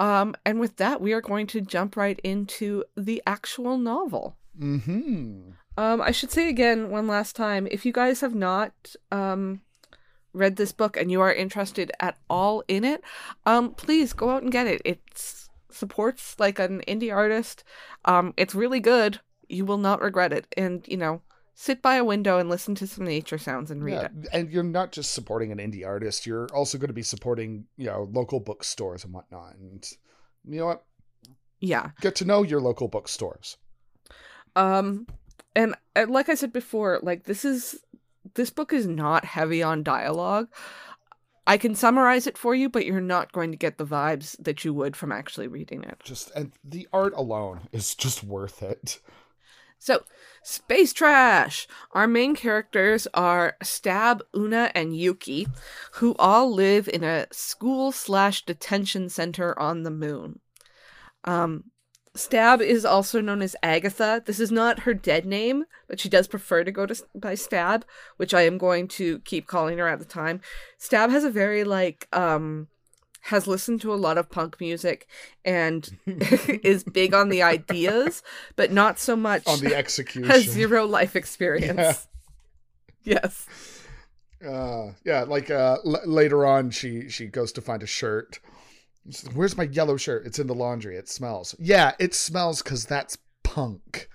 And with that, we are going to jump right into the actual novel. Mm-hmm. I should say again one last time, if you guys have not read this book and you are interested at all in it, please go out and get it. It supports like an indie artist. It's really good. You will not regret it. And, you know, sit by a window and listen to some nature sounds and read it. And you're not just supporting an indie artist, you're also going to be supporting, you know, local bookstores and whatnot. And you know what? Yeah. Get to know your local bookstores. And like I said before, like this book is not heavy on dialogue. I can summarize it for you, but you're not going to get the vibes that you would from actually reading it. And the art alone is just worth it. So, Space Trash! Our main characters are Stab, Una, and Yuki, who all live in a school/detention center on the moon. Stab is also known as Agatha. This is not her dead name, but she does prefer to go by Stab, which I am going to keep calling her at the time. Stab has a very, has listened to a lot of punk music and is big on the ideas, but not so much on the execution. Has zero life experience. Yeah. Yes. Later on, she goes to find a shirt. Where's my yellow shirt? It's in the laundry. It smells. Yeah, it smells because that's punk.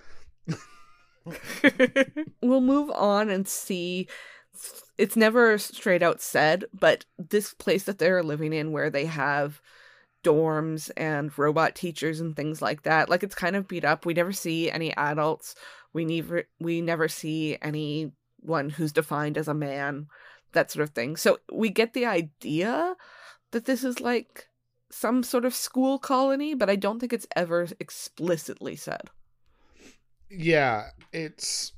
We'll move on and see. It's never straight out said, but this place that they're living in where they have dorms and robot teachers and things like that, like, it's kind of beat up. We never see any adults. We never see anyone who's defined as a man, that sort of thing. So we get the idea that this is like some sort of school colony, but I don't think it's ever explicitly said. Yeah, it's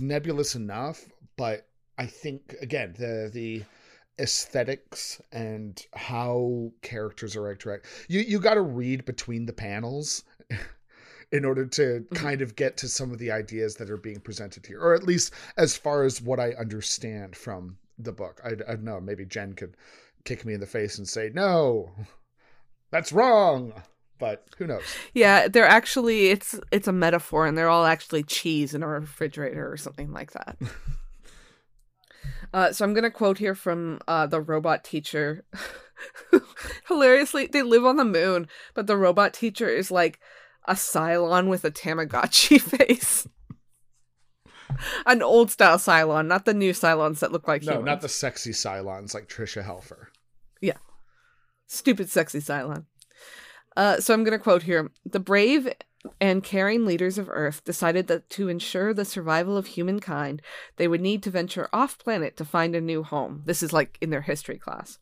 nebulous enough, but I think, again, the aesthetics and how characters are interacting, you got to read between the panels in order to kind of get to some of the ideas that are being presented here, or at least as far as what I understand from the book. I don't know, maybe Jen could kick me in the face and say, no, that's wrong. But who knows? Yeah, they're actually, it's a metaphor, and they're all actually cheese in a refrigerator or something like that. So I'm going to quote here from the robot teacher. Hilariously, they live on the moon, but the robot teacher is like a Cylon with a Tamagotchi face. An old style Cylon, not the new Cylons that look like humans. No, not the sexy Cylons like Trisha Helfer. Yeah. Stupid sexy Cylon. So I'm going to quote here. The brave and caring leaders of Earth decided that to ensure the survival of humankind, they would need to venture off-planet to find a new home. This is like in their history class.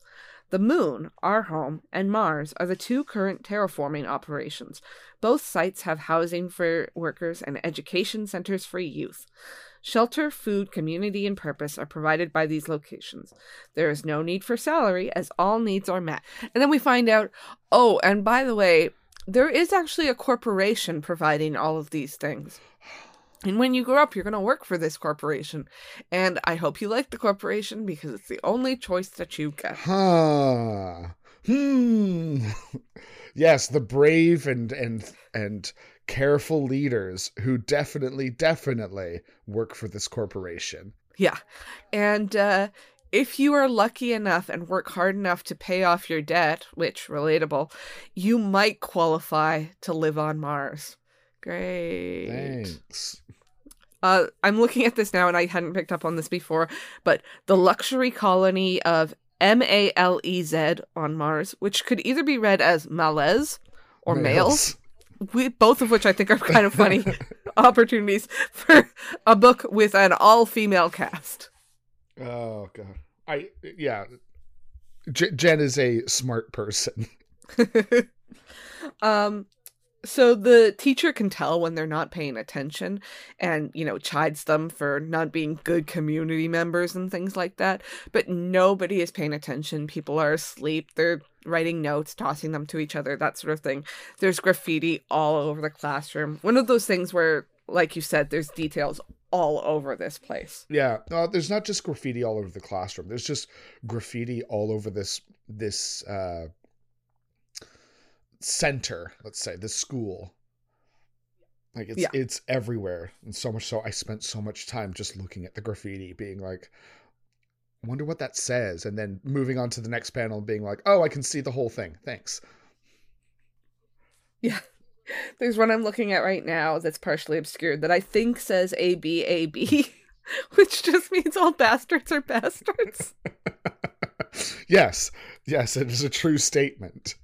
The moon, our home, and Mars are the two current terraforming operations. Both sites have housing for workers and education centers for youth. Shelter, food, community, and purpose are provided by these locations. There is no need for salary, as all needs are met. And then we find out, oh, and by the way, there is actually a corporation providing all of these things. And when you grow up, you're going to work for this corporation. And I hope you like the corporation because it's the only choice that you get. Huh. Hmm. Yes, the brave and careful leaders who definitely work for this corporation. Yeah. And if you are lucky enough and work hard enough to pay off your debt, which, relatable, you might qualify to live on Mars. Great. Thanks. I'm looking at this now, and I hadn't picked up on this before, but the luxury colony of Malez on Mars, which could either be read as malaise or males. Both of which I think are kind of funny opportunities for a book with an all-female cast. Oh, God. Jen is a smart person. So the teacher can tell when they're not paying attention and, chides them for not being good community members and things like that. But nobody is paying attention. People are asleep. They're writing notes, tossing them to each other, that sort of thing. There's graffiti all over the classroom. One of those things where, like you said, there's details all over this place. Yeah. There's not just graffiti all over the classroom. There's just graffiti all over this center, let's say, the school. Like it's everywhere. And so much so I spent so much time just looking at the graffiti, being like, I wonder what that says, and then moving on to the next panel and being like, oh, I can see the whole thing. Thanks. Yeah. There's one I'm looking at right now that's partially obscured that I think says ABAB, which just means all bastards are bastards. Yes. Yes, it is a true statement.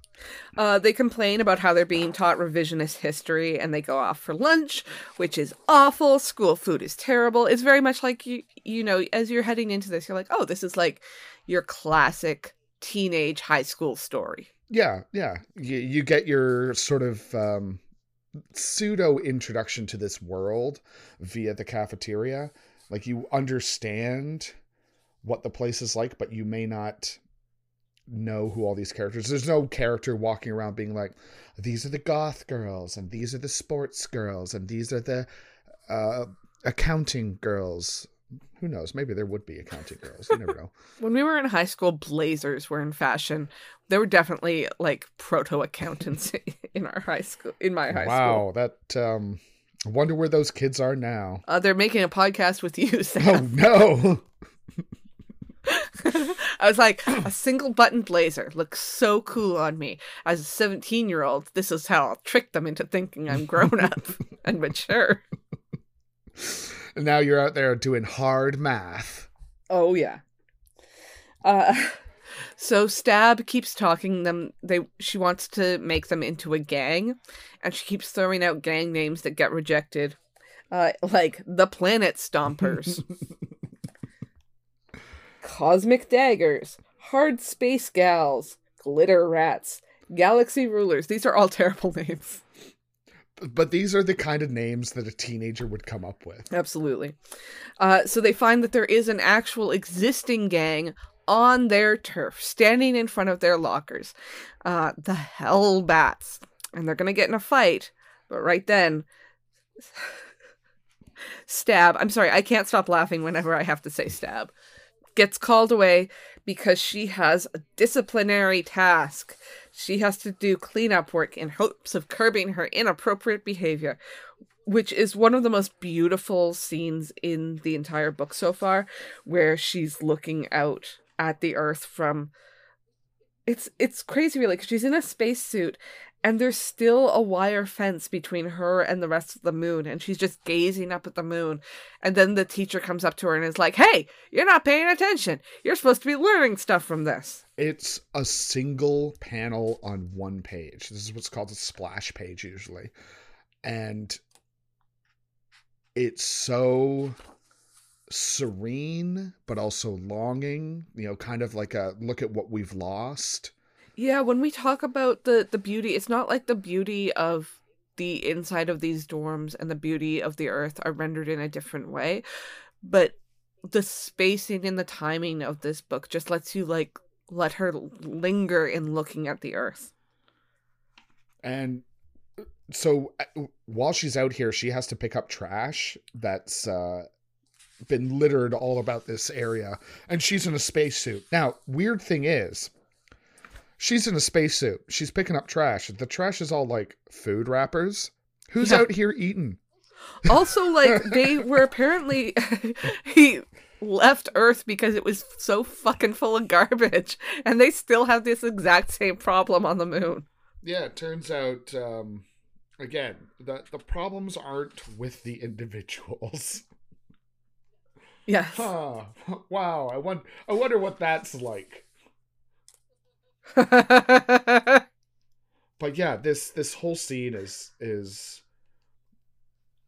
They complain about how they're being taught revisionist history, and they go off for lunch, which is awful. School food is terrible. It's very much like, you know, as you're heading into this, you're like, oh, this is like your classic teenage high school story. Yeah, yeah. You get your sort of pseudo introduction to this world via the cafeteria. Like, you understand what the place is like, but you may not know who all these characters. There's no character walking around being like, these are the goth girls, and these are the sports girls, and these are the accounting girls. Who knows? Maybe there would be accounting girls. You never know. When we were in high school, blazers were in fashion. There were definitely like proto accountants in our high school. In my high school. Wow, that. I wonder where those kids are now. They're making a podcast with you, Sam. Oh no. I was like, a single button blazer looks so cool on me. As a 17-year-old, this is how I'll trick them into thinking I'm grown up and mature. And now you're out there doing hard math. Oh, yeah. So Stab keeps talking them. She wants to make them into a gang, and she keeps throwing out gang names that get rejected, like the Planet Stompers. Cosmic Daggers, Hard Space Gals, Glitter Rats, Galaxy Rulers. These are all terrible names. But these are the kind of names that a teenager would come up with. Absolutely. So they find that there is an actual existing gang on their turf, standing in front of their lockers. The Hellbats. And they're going to get in a fight. But right then... Stab. I'm sorry, I can't stop laughing whenever I have to say Stab. Gets called away because she has a disciplinary task. She has to do cleanup work in hopes of curbing her inappropriate behavior, which is one of the most beautiful scenes in the entire book so far, where she's looking out at the Earth from... It's crazy, really, because she's in a spacesuit, and there's still a wire fence between her and the rest of the moon, and she's just gazing up at the moon. And then the teacher comes up to her and is like, hey, you're not paying attention. You're supposed to be learning stuff from this. It's a single panel on one page. This is what's called a splash page, usually. And it's so... serene, but also longing, kind of like a look at what we've lost. Yeah, when we talk about the beauty, it's not like the beauty of the inside of these dorms and the beauty of the Earth are rendered in a different way, but the spacing and the timing of this book just lets you let her linger in looking at the Earth. And So while she's out here, she has to pick up trash that's been littered all about this area. And she's in a spacesuit. Now, weird thing is, she's in a spacesuit. She's picking up trash. The trash is all like food wrappers. Who's out here eating? Also, like, they were apparently... he left Earth because it was so fucking full of garbage. And they still have this exact same problem on the moon. Yeah, it turns out... again, the problems aren't with the individuals. Yes. Huh. Wow. I wonder what that's like. But yeah, this whole scene is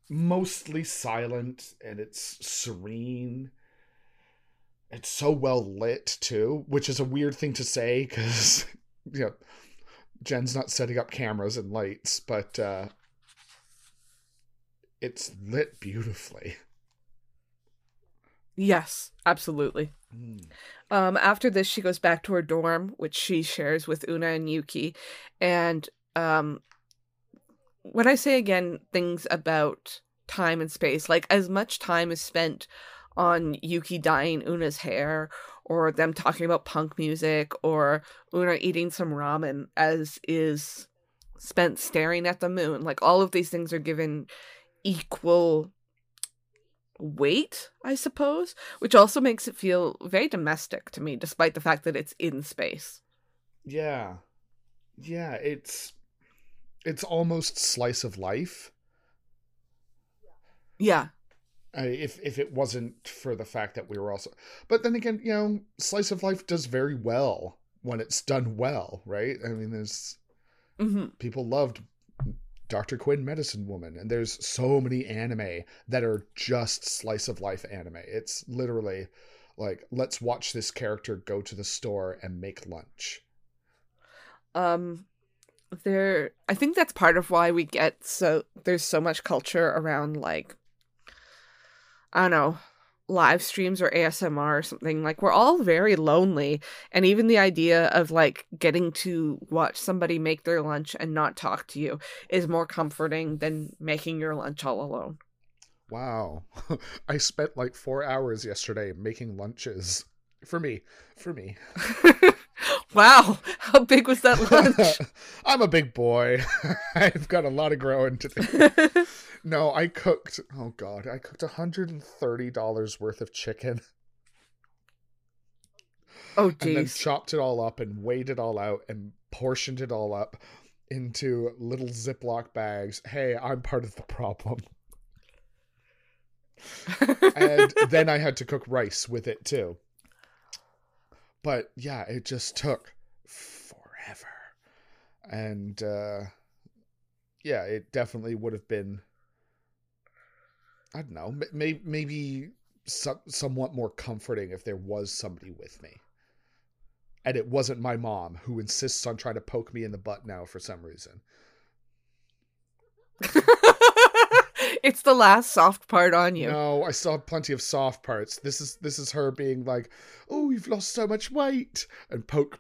mostly silent, and it's serene. It's so well lit too, which is a weird thing to say because you know, Jen's not setting up cameras and lights, but it's lit beautifully. Yes, absolutely. Mm. After this, she goes back to her dorm, which she shares with Una and Yuki. And when I say, again, things about time and space, like as much time is spent on Yuki dyeing Una's hair, or them talking about punk music, or Una eating some ramen, as is spent staring at the moon. Like, all of these things are given equal weight, I suppose, which also makes it feel very domestic to me, despite the fact that it's in space. Yeah. Yeah, it's almost slice of life. Yeah. If it wasn't for the fact that we were also... But then again, you know, slice of life does very well when it's done well, right? I mean, there's... Mm-hmm. People loved Dr. Quinn, Medicine Woman, and there's so many anime that are just slice of life anime. It's literally like, let's watch this character go to the store and make lunch. I think that's part of why we get so... There's so much culture around, like... I don't know, live streams or ASMR or something. Like, we're all very lonely. And even the idea of, like, getting to watch somebody make their lunch and not talk to you is more comforting than making your lunch all alone. Wow. I spent, like, 4 hours yesterday making lunches. For me. Wow. How big was that lunch? I'm a big boy. I've got a lot of growing to do. No, I cooked $130 worth of chicken. Oh, geez. And then chopped it all up and weighed it all out and portioned it all up into little Ziploc bags. Hey, I'm part of the problem. And then I had to cook rice with it, too. But yeah, it just took forever. And yeah, it definitely would have been, I don't know, maybe somewhat more comforting if there was somebody with me. And it wasn't my mom, who insists on trying to poke me in the butt now for some reason. It's the last soft part on you. No, I still have plenty of soft parts. This is her being like, "Oh, you've lost so much weight," and poke.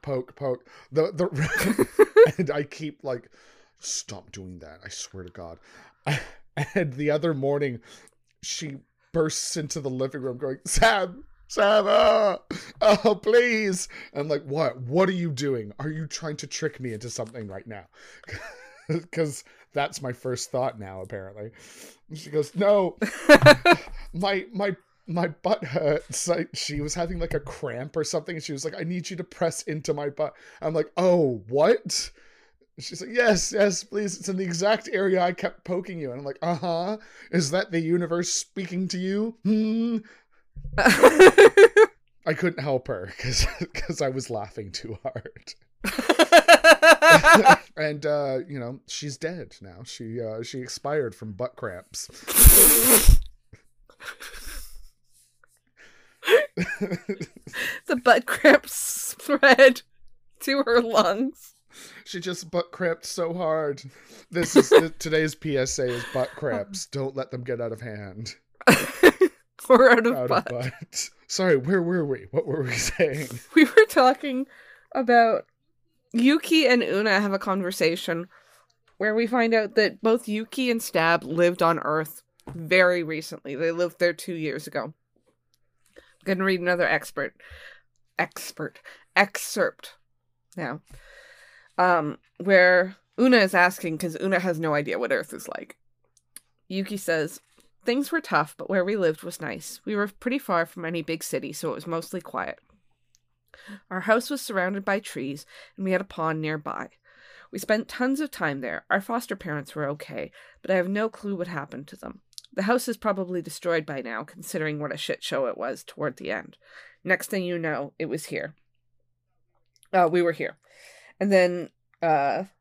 And I keep like, stop doing that. I swear to God. And the other morning, she bursts into the living room going, "Sam, oh please!" I'm like, "What? What are you doing? Are you trying to trick me into something right now?" Because that's my first thought now, apparently. She goes, "No, my butt hurts." Like, she was having like a cramp or something, and she was like, "I need you to press into my butt." I'm like, "Oh, what?" She's like, yes, please. It's in the exact area I kept poking you. And I'm like, uh-huh. Is that the universe speaking to you? Hmm. I couldn't help her because I was laughing too hard. And you know, she's dead now. She expired from butt cramps. The butt cramps spread to her lungs. She just butt cramped so hard. This is today's PSA is butt cramps. Don't let them get out of hand. Or out of butt. Sorry, where were we? What were we saying? We were talking about Yuki and Una have a conversation where we find out that both Yuki and Stab lived on Earth very recently. They lived there 2 years ago. I'm going to read another excerpt now, where Una is asking, because Una has no idea what Earth is like. Yuki says, "Things were tough, but where we lived was nice. We were pretty far from any big city, so it was mostly quiet. Our house was surrounded by trees, and we had a pond nearby. We spent tons of time there. Our foster parents were okay, but I have no clue what happened to them. The house is probably destroyed by now, considering what a shit show it was toward the end. Next thing you know, it was here. We were here." And then,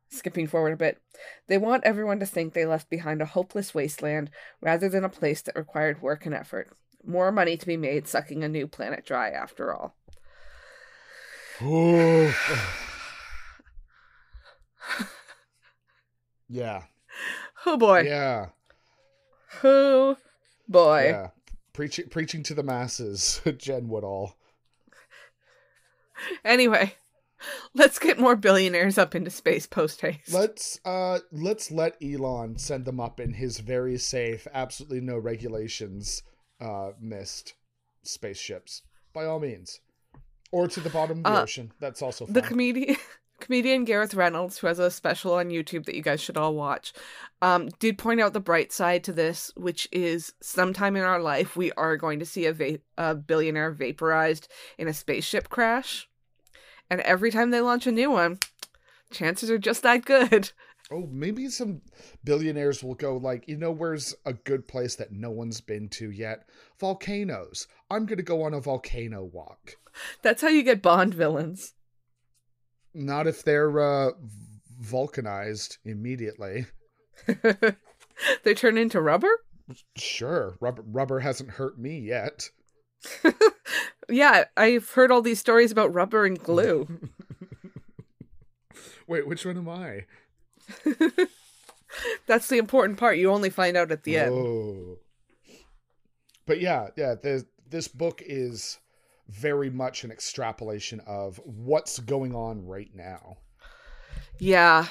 skipping forward a bit, "They want everyone to think they left behind a hopeless wasteland rather than a place that required work and effort. More money to be made sucking a new planet dry, after all." Yeah. Oh boy. Yeah. Oh boy. Yeah. Preaching to the masses, Jenn Woodall. Anyway, let's get more billionaires up into space post haste. Let's let Elon send them up in his very safe, absolutely no regulations, missed spaceships, by all means, or to the bottom of the ocean. That's also fine. The comedian Gareth Reynolds, who has a special on YouTube that you guys should all watch, did point out the bright side to this, which is sometime in our life we are going to see a billionaire vaporized in a spaceship crash. And every time they launch a new one, chances are just that good. Oh, maybe some billionaires will go like, you know, where's a good place that no one's been to yet? Volcanoes. I'm going to go on a volcano walk. That's how you get Bond villains. Not if they're vulcanized immediately. They turn into rubber? Sure. Rubber hasn't hurt me yet. Yeah, I've heard all these stories about rubber and glue. Wait, which one am I? That's the important part. You only find out at the end. But yeah, this book is very much an extrapolation of what's going on right now. Yeah,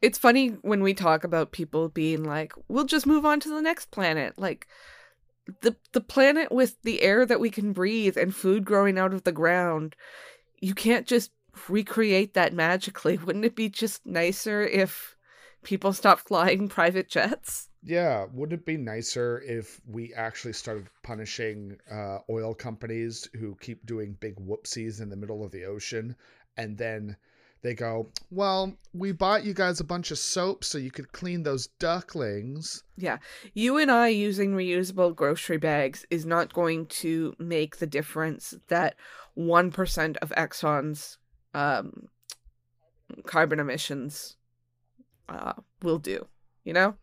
it's funny when we talk about people being like, we'll just move on to the next planet. Like, the planet with the air that we can breathe and food growing out of the ground, you can't just recreate that magically. Wouldn't it be just nicer if people stopped flying private jets? Yeah, wouldn't it be nicer if we actually started punishing oil companies who keep doing big whoopsies in the middle of the ocean, and then they go, well, we bought you guys a bunch of soap so you could clean those ducklings. Yeah. You and I using reusable grocery bags is not going to make the difference that 1% of Exxon's carbon emissions will do. You know?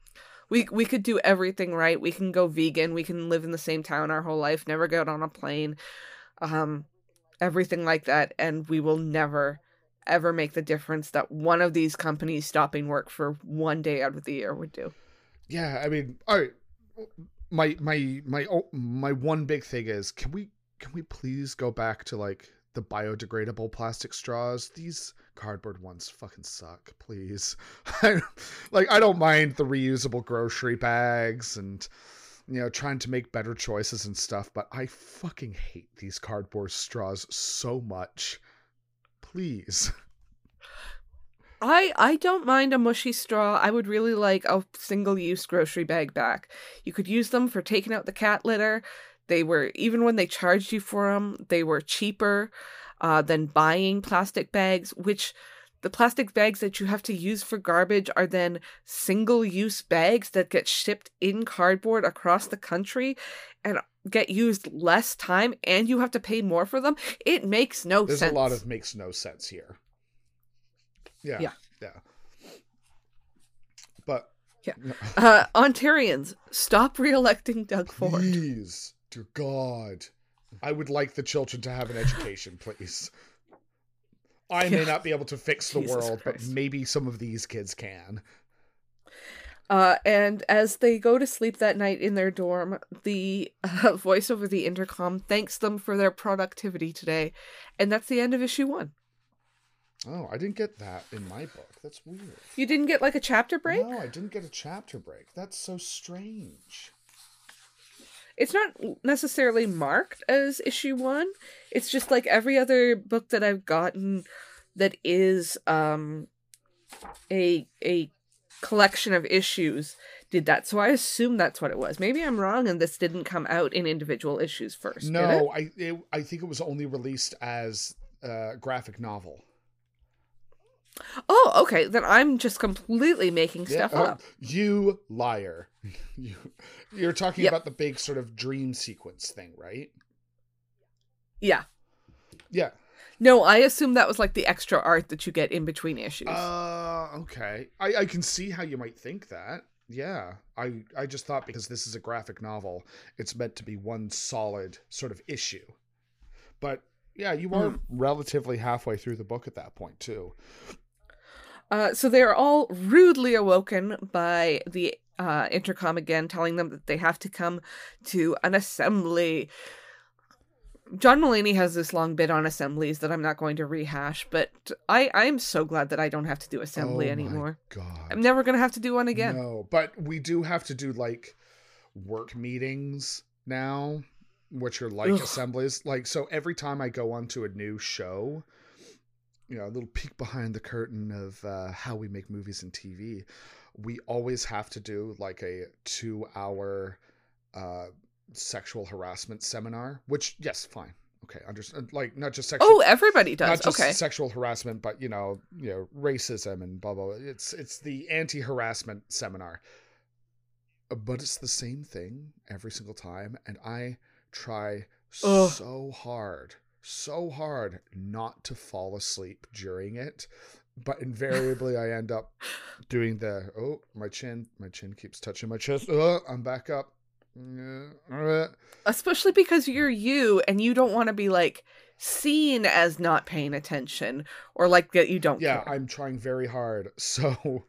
We could do everything right. We can go vegan. We can live in the same town our whole life, never get on a plane, everything like that, and we will never ever make the difference that one of these companies stopping work for one day out of the year would do. Yeah, I mean, all right. My one big thing is, can we please go back to like the biodegradable plastic straws? These cardboard ones fucking suck, please. Like, I don't mind the reusable grocery bags and, you know, trying to make better choices and stuff, but I fucking hate these cardboard straws so much. Please. I don't mind a mushy straw. I would really like a single-use grocery bag back. You could use them for taking out the cat litter. They were, even when they charged you for them, they were cheaper than buying plastic bags, which the plastic bags that you have to use for garbage are then single-use bags that get shipped in cardboard across the country and get used less time, and you have to pay more for them. It makes no sense. There's a lot of makes no sense here. Yeah. Yeah. Yeah. But yeah. Ontarians, stop re-electing Doug Ford. Please, dear God. I would like the children to have an education, please. I may not be able to fix the world, Christ. But maybe some of these kids can. And as they go to sleep that night in their dorm, the voice over the intercom thanks them for their productivity today. And that's the end of issue 1. Oh, I didn't get that in my book. That's weird. You didn't get like a chapter break? No, I didn't get a chapter break. That's so strange. It's not necessarily marked as issue one. It's just like every other book that I've gotten that is a collection of issues did that. So I assume that's what it was. Maybe I'm wrong and this didn't come out in individual issues first. No, I think it was only released as a graphic novel. Oh, okay. Then I'm just completely making stuff up. You liar. You're talking about the big sort of dream sequence thing, right? Yeah. Yeah. No, I assume that was like the extra art that you get in between issues. Okay. I can see how you might think that. Yeah. I just thought because this is a graphic novel, it's meant to be one solid sort of issue. But yeah, you are relatively halfway through the book at that point, too. So they're all rudely awoken by the intercom again, telling them that they have to come to an assembly. John Mulaney has this long bit on assemblies that I'm not going to rehash, but I'm so glad that I don't have to do assembly anymore. God. I'm never going to have to do one again. No, but we do have to do, like, work meetings now, which are like assemblies. Like, so every time I go onto a new show, you know, a little peek behind the curtain of how we make movies and TV, we always have to do like a 2-hour sexual harassment seminar, which, yes, fine. Okay. Understand. Like, not just sexual. Oh, everybody does. Not just sexual harassment, but you know, racism and blah, blah, blah. It's the anti-harassment seminar, but it's the same thing every single time. And I try so hard not to fall asleep during it. But invariably, I end up doing the, my chin keeps touching my chest. I'm back up. Especially because you're you and you don't want to be like seen as not paying attention or like that you don't care. I'm trying very hard. So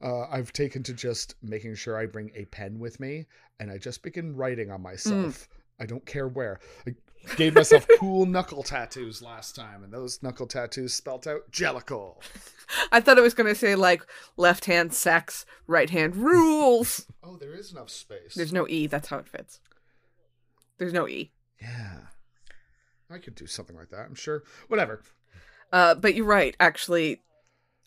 I've taken to just making sure I bring a pen with me and I just begin writing on myself. I don't care where. I gave myself cool knuckle tattoos last time, and those knuckle tattoos spelt out Jellicle. I thought it was going to say, like, left hand sex, right hand rules. Oh, there is enough space. There's no E. That's how it fits. There's no E. Yeah. I could do something like that, I'm sure. Whatever. But you're right, actually.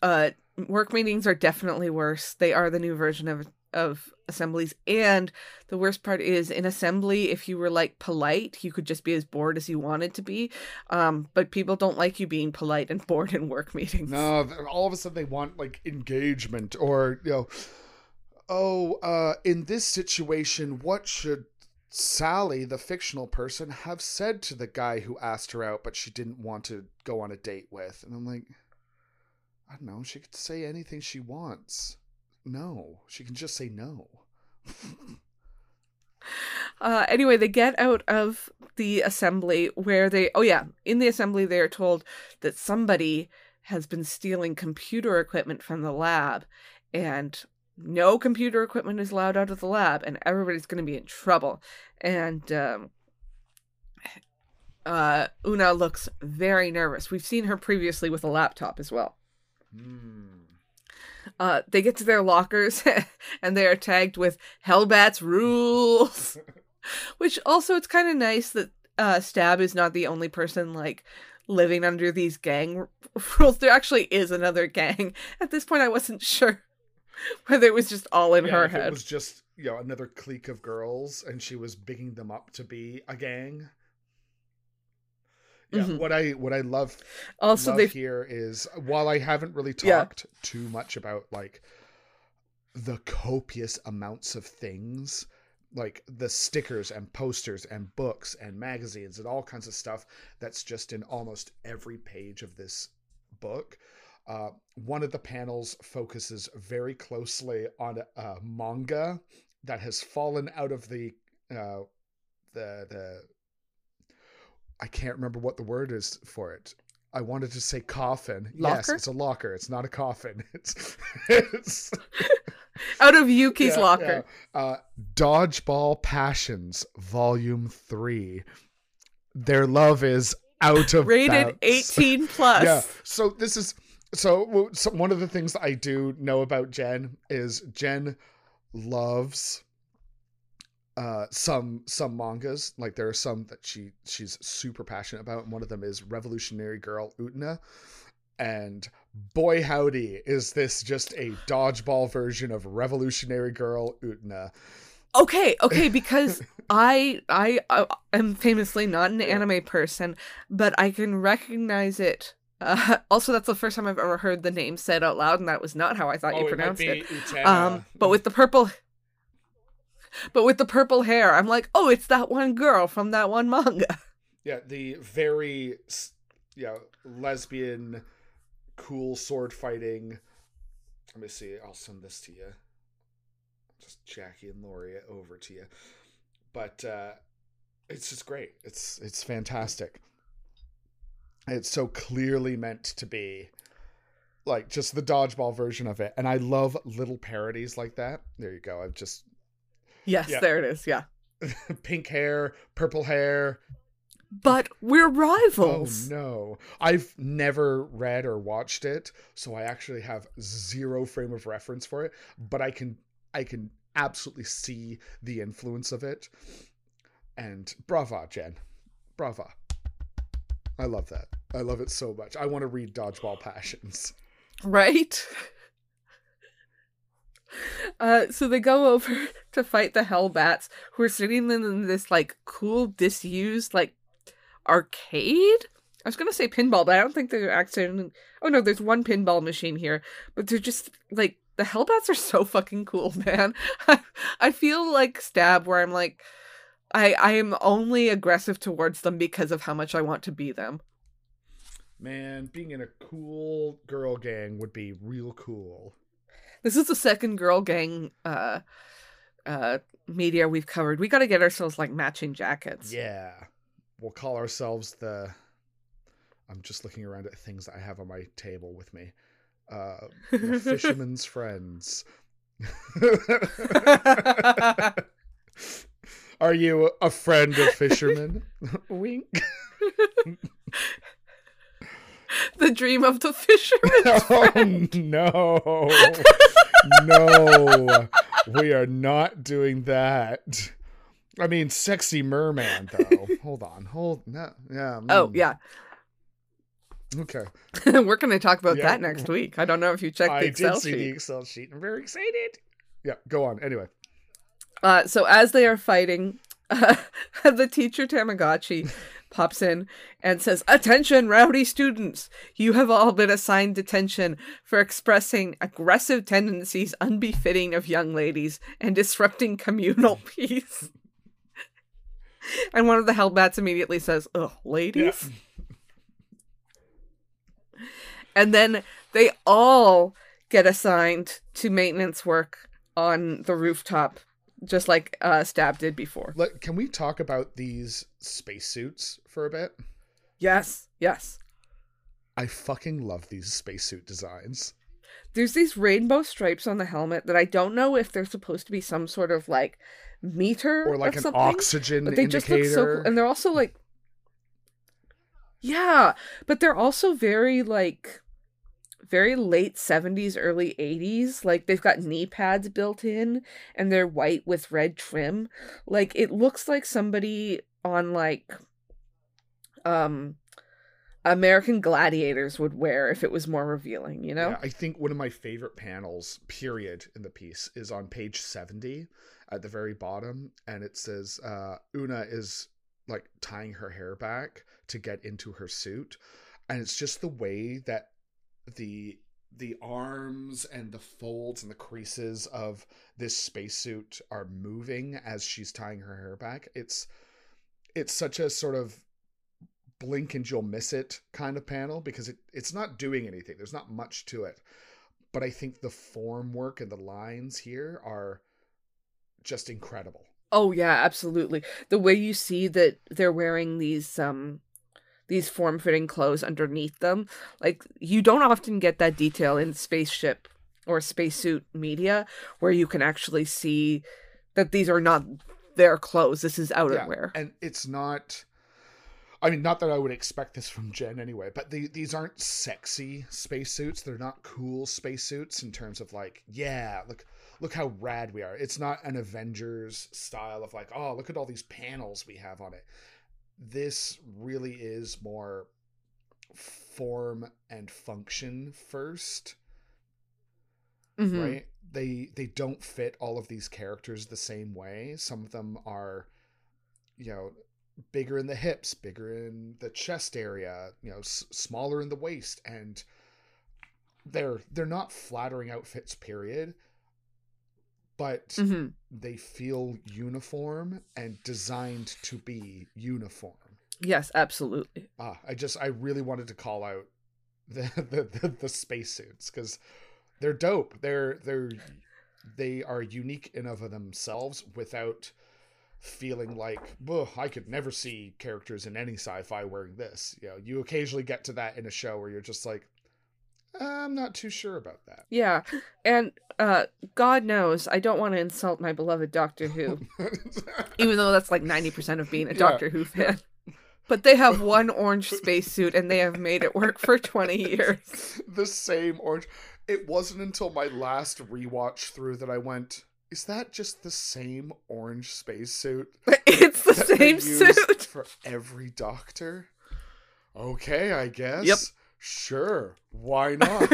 Work meetings are definitely worse. They are the new version of assemblies, and the worst part is in assembly, if you were like polite, you could just be as bored as you wanted to be, but people don't like you being polite and bored in work meetings. No, all of a sudden they want like engagement, or in this situation, what should Sally, the fictional person, have said to the guy who asked her out but she didn't want to go on a date with? And I'm like, I don't know, she could say anything she wants. No, she can just say no. Anyway, they get out of the assembly where they... Oh, yeah. In the assembly, they are told that somebody has been stealing computer equipment from the lab. And no computer equipment is allowed out of the lab. And everybody's going to be in trouble. And Una looks very nervous. We've seen her previously with a laptop as well. They get to their lockers and they are tagged with Hellbat's rules, which also it's kind of nice that Stab is not the only person like living under these gang rules. There actually is another gang. At this point, I wasn't sure whether it was just all in her head. It was just, another clique of girls and she was bigging them up to be a gang. Yeah, what I love here is, while I haven't really talked too much about like the copious amounts of things, like the stickers and posters and books and magazines and all kinds of stuff that's just in almost every page of this book, one of the panels focuses very closely on a manga that has fallen out of the I can't remember what the word is for it. I wanted to say coffin. Locker? Yes, it's a locker. It's not a coffin. It's out of Yuki's locker. Yeah. Dodgeball Passions, Volume 3. Their love is out of rated bounds. 18+. Yeah. So this is So one of the things that I do know about Jenn is Jenn loves some mangas. Like there are some that she's super passionate about, and one of them is Revolutionary Girl Utena. And boy howdy, is this just a dodgeball version of Revolutionary Girl Utena. Okay, because I am famously not an anime person, but I can recognize it. Also, that's the first time I've ever heard the name said out loud, and that was not how I thought you pronounced it. But with the purple... But with the purple hair, I'm like, oh, it's that one girl from that one manga. Yeah, the very, you know, lesbian, cool sword fighting. Let me see. I'll send this to you. Just Jackie and Laurie over to you. But it's just great. It's fantastic. It's so clearly meant to be like just the dodgeball version of it. And I love little parodies like that. There you go. I've just... Yes, yeah. There it is. Yeah. Pink hair, purple hair. But we're rivals. Oh, no. I've never read or watched it, so I actually have zero frame of reference for it. But I can absolutely see the influence of it. And brava, Jenn. Brava. I love that. I love it so much. I want to read Dodgeball Passions. Right? So they go over to fight the Hellbats, who are sitting in this, like, cool, disused, like, arcade? I was going to say pinball, but I don't think they're actually... Oh, no, there's one pinball machine here. But they're just, like... The Hellbats are so fucking cool, man. I feel like Stab, where I'm like... I am only aggressive towards them because of how much I want to be them. Man, being in a cool girl gang would be real cool. This is the second girl gang media we've covered. We got to get ourselves like matching jackets. Yeah. We'll call ourselves the... I'm just looking around at things that I have on my table with me. The Fisherman's Friends. Are you a friend of fishermen? Wink. The dream of the fisherman. Oh, no. No. We are not doing that. I mean, sexy merman, though. Hold on. No. Yeah. Oh, yeah. Okay. We're going to talk about that next week. I don't know if you checked the Excel sheet. I did see the Excel sheet. I'm very excited. Yeah, go on. Anyway. So as they are fighting, the teacher Tamagotchi pops in and says, "Attention, rowdy students! You have all been assigned detention for expressing aggressive tendencies unbefitting of young ladies and disrupting communal peace." And one of the Hellbats immediately says, "Ugh, ladies?" Yeah. And then they all get assigned to maintenance work on the rooftop. Just like Stab did before. Can we talk about these spacesuits for a bit? Yes. I fucking love these spacesuit designs. There's these rainbow stripes on the helmet that I don't know if they're supposed to be some sort of like meter or like an oxygen indicator. But they just look so cool. And they're also like, yeah, but they're also very like. Very late 70s, early 80s. Like, they've got knee pads built in, and they're white with red trim. Like, it looks like somebody on, like, American Gladiators would wear if it was more revealing, you know? Yeah, I think one of my favorite panels, period, in the piece is on page 70 at the very bottom, and it says, Una is, like, tying her hair back to get into her suit, and it's just the way that the arms and the folds and the creases of this spacesuit are moving as she's tying her hair back. It's such a sort of blink and you'll miss it kind of panel because it's not doing anything. There's not much to it. But I think the form work and the lines here are just incredible. Oh, yeah, absolutely. The way you see that they're wearing these form-fitting clothes underneath them. Like, you don't often get that detail in spaceship or spacesuit media where you can actually see that these are not their clothes. This is outerwear. Yeah, and it's not... I mean, not that I would expect this from Jenn anyway, but these aren't sexy spacesuits. They're not cool spacesuits in terms of like, yeah, look how rad we are. It's not an Avengers style of like, oh, look at all these panels we have on it. This really is more form and function first, mm-hmm. right? They don't fit all of these characters the same way. Some of them are, you know, bigger in the hips, bigger in the chest area, you know, smaller in the waist, and they're not flattering outfits, period. But mm-hmm. they feel uniform and designed to be uniform. Yes, absolutely. I really wanted to call out the spacesuits because they're dope. They are unique in of themselves without feeling like, I could never see characters in any sci-fi wearing this. You know, you occasionally get to that in a show where you're just like, I'm not too sure about that. Yeah. And God knows, I don't want to insult my beloved Doctor Who, even though that's like 90% of being a Doctor Who fan. But they have one orange spacesuit and they have made it work for 20 years. The same orange. It wasn't until my last rewatch through that I went, is that just the same orange spacesuit? It's the same suit for every Doctor. Okay, I guess. Yep. Sure, why not?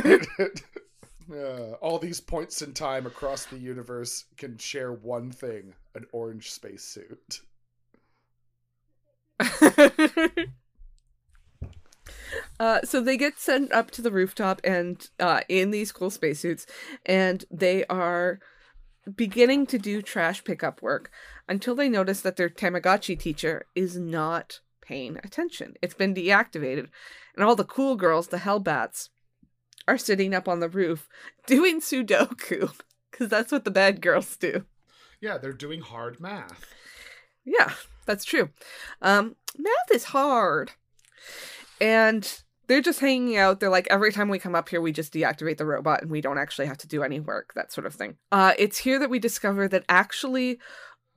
All these points in time across the universe can share one thing, an orange spacesuit. So they get sent up to the rooftop and in these cool spacesuits, and they are beginning to do trash pickup work until they notice that their Tamagotchi teacher is not paying attention. It's been deactivated. And all the cool girls, the Hellbats, are sitting up on the roof doing Sudoku, because that's what the bad girls do. Yeah, they're doing hard math. Yeah, that's true. Math is hard. And they're just hanging out. They're like, every time we come up here, we just deactivate the robot and we don't actually have to do any work, that sort of thing. It's here that we discover that actually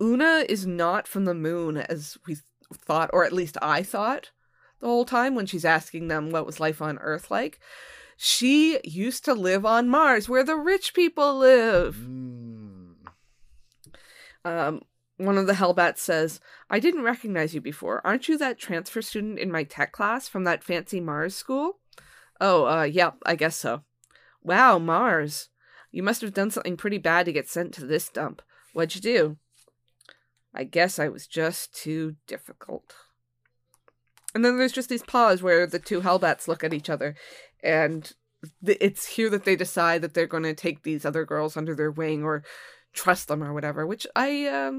Una is not from the moon as we thought, or at least I thought the whole time when she's asking them what was life on Earth like. She used to live on Mars, where the rich people live. Mm. One of the Hellbats says, I didn't recognize you before. Aren't you that transfer student in my tech class from that fancy Mars school? Oh, yeah, I guess so. Wow, Mars. You must have done something pretty bad to get sent to this dump. What'd you do? I guess I was just too difficult. And then there's just these pause where the two Hellbats look at each other, and it's here that they decide that they're going to take these other girls under their wing or trust them or whatever, which I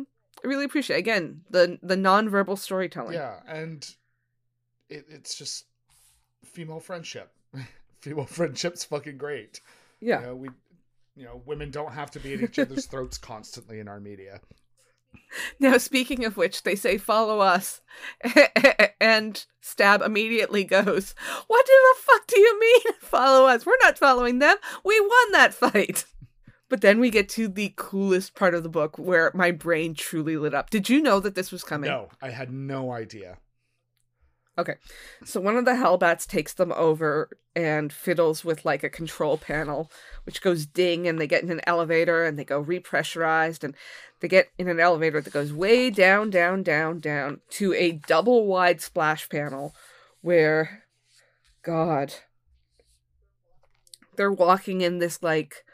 really appreciate. Again, the non-verbal storytelling. Yeah, and it's just female friendship. Female friendship's fucking great. Yeah. Women don't have to be at each other's throats constantly in our media. Now, speaking of which, they say, follow us, and Stab immediately goes, what the fuck do you mean, follow us? We're not following them. We won that fight. But then we get to the coolest part of the book where my brain truly lit up. Did you know that this was coming? No, I had no idea. Okay. So one of the Hellbats takes them over and fiddles with like a control panel, which goes ding, and they get in an elevator and they go repressurized, and they get in an elevator that goes way down, down, down, down to a double wide splash panel where, God, they're walking in this like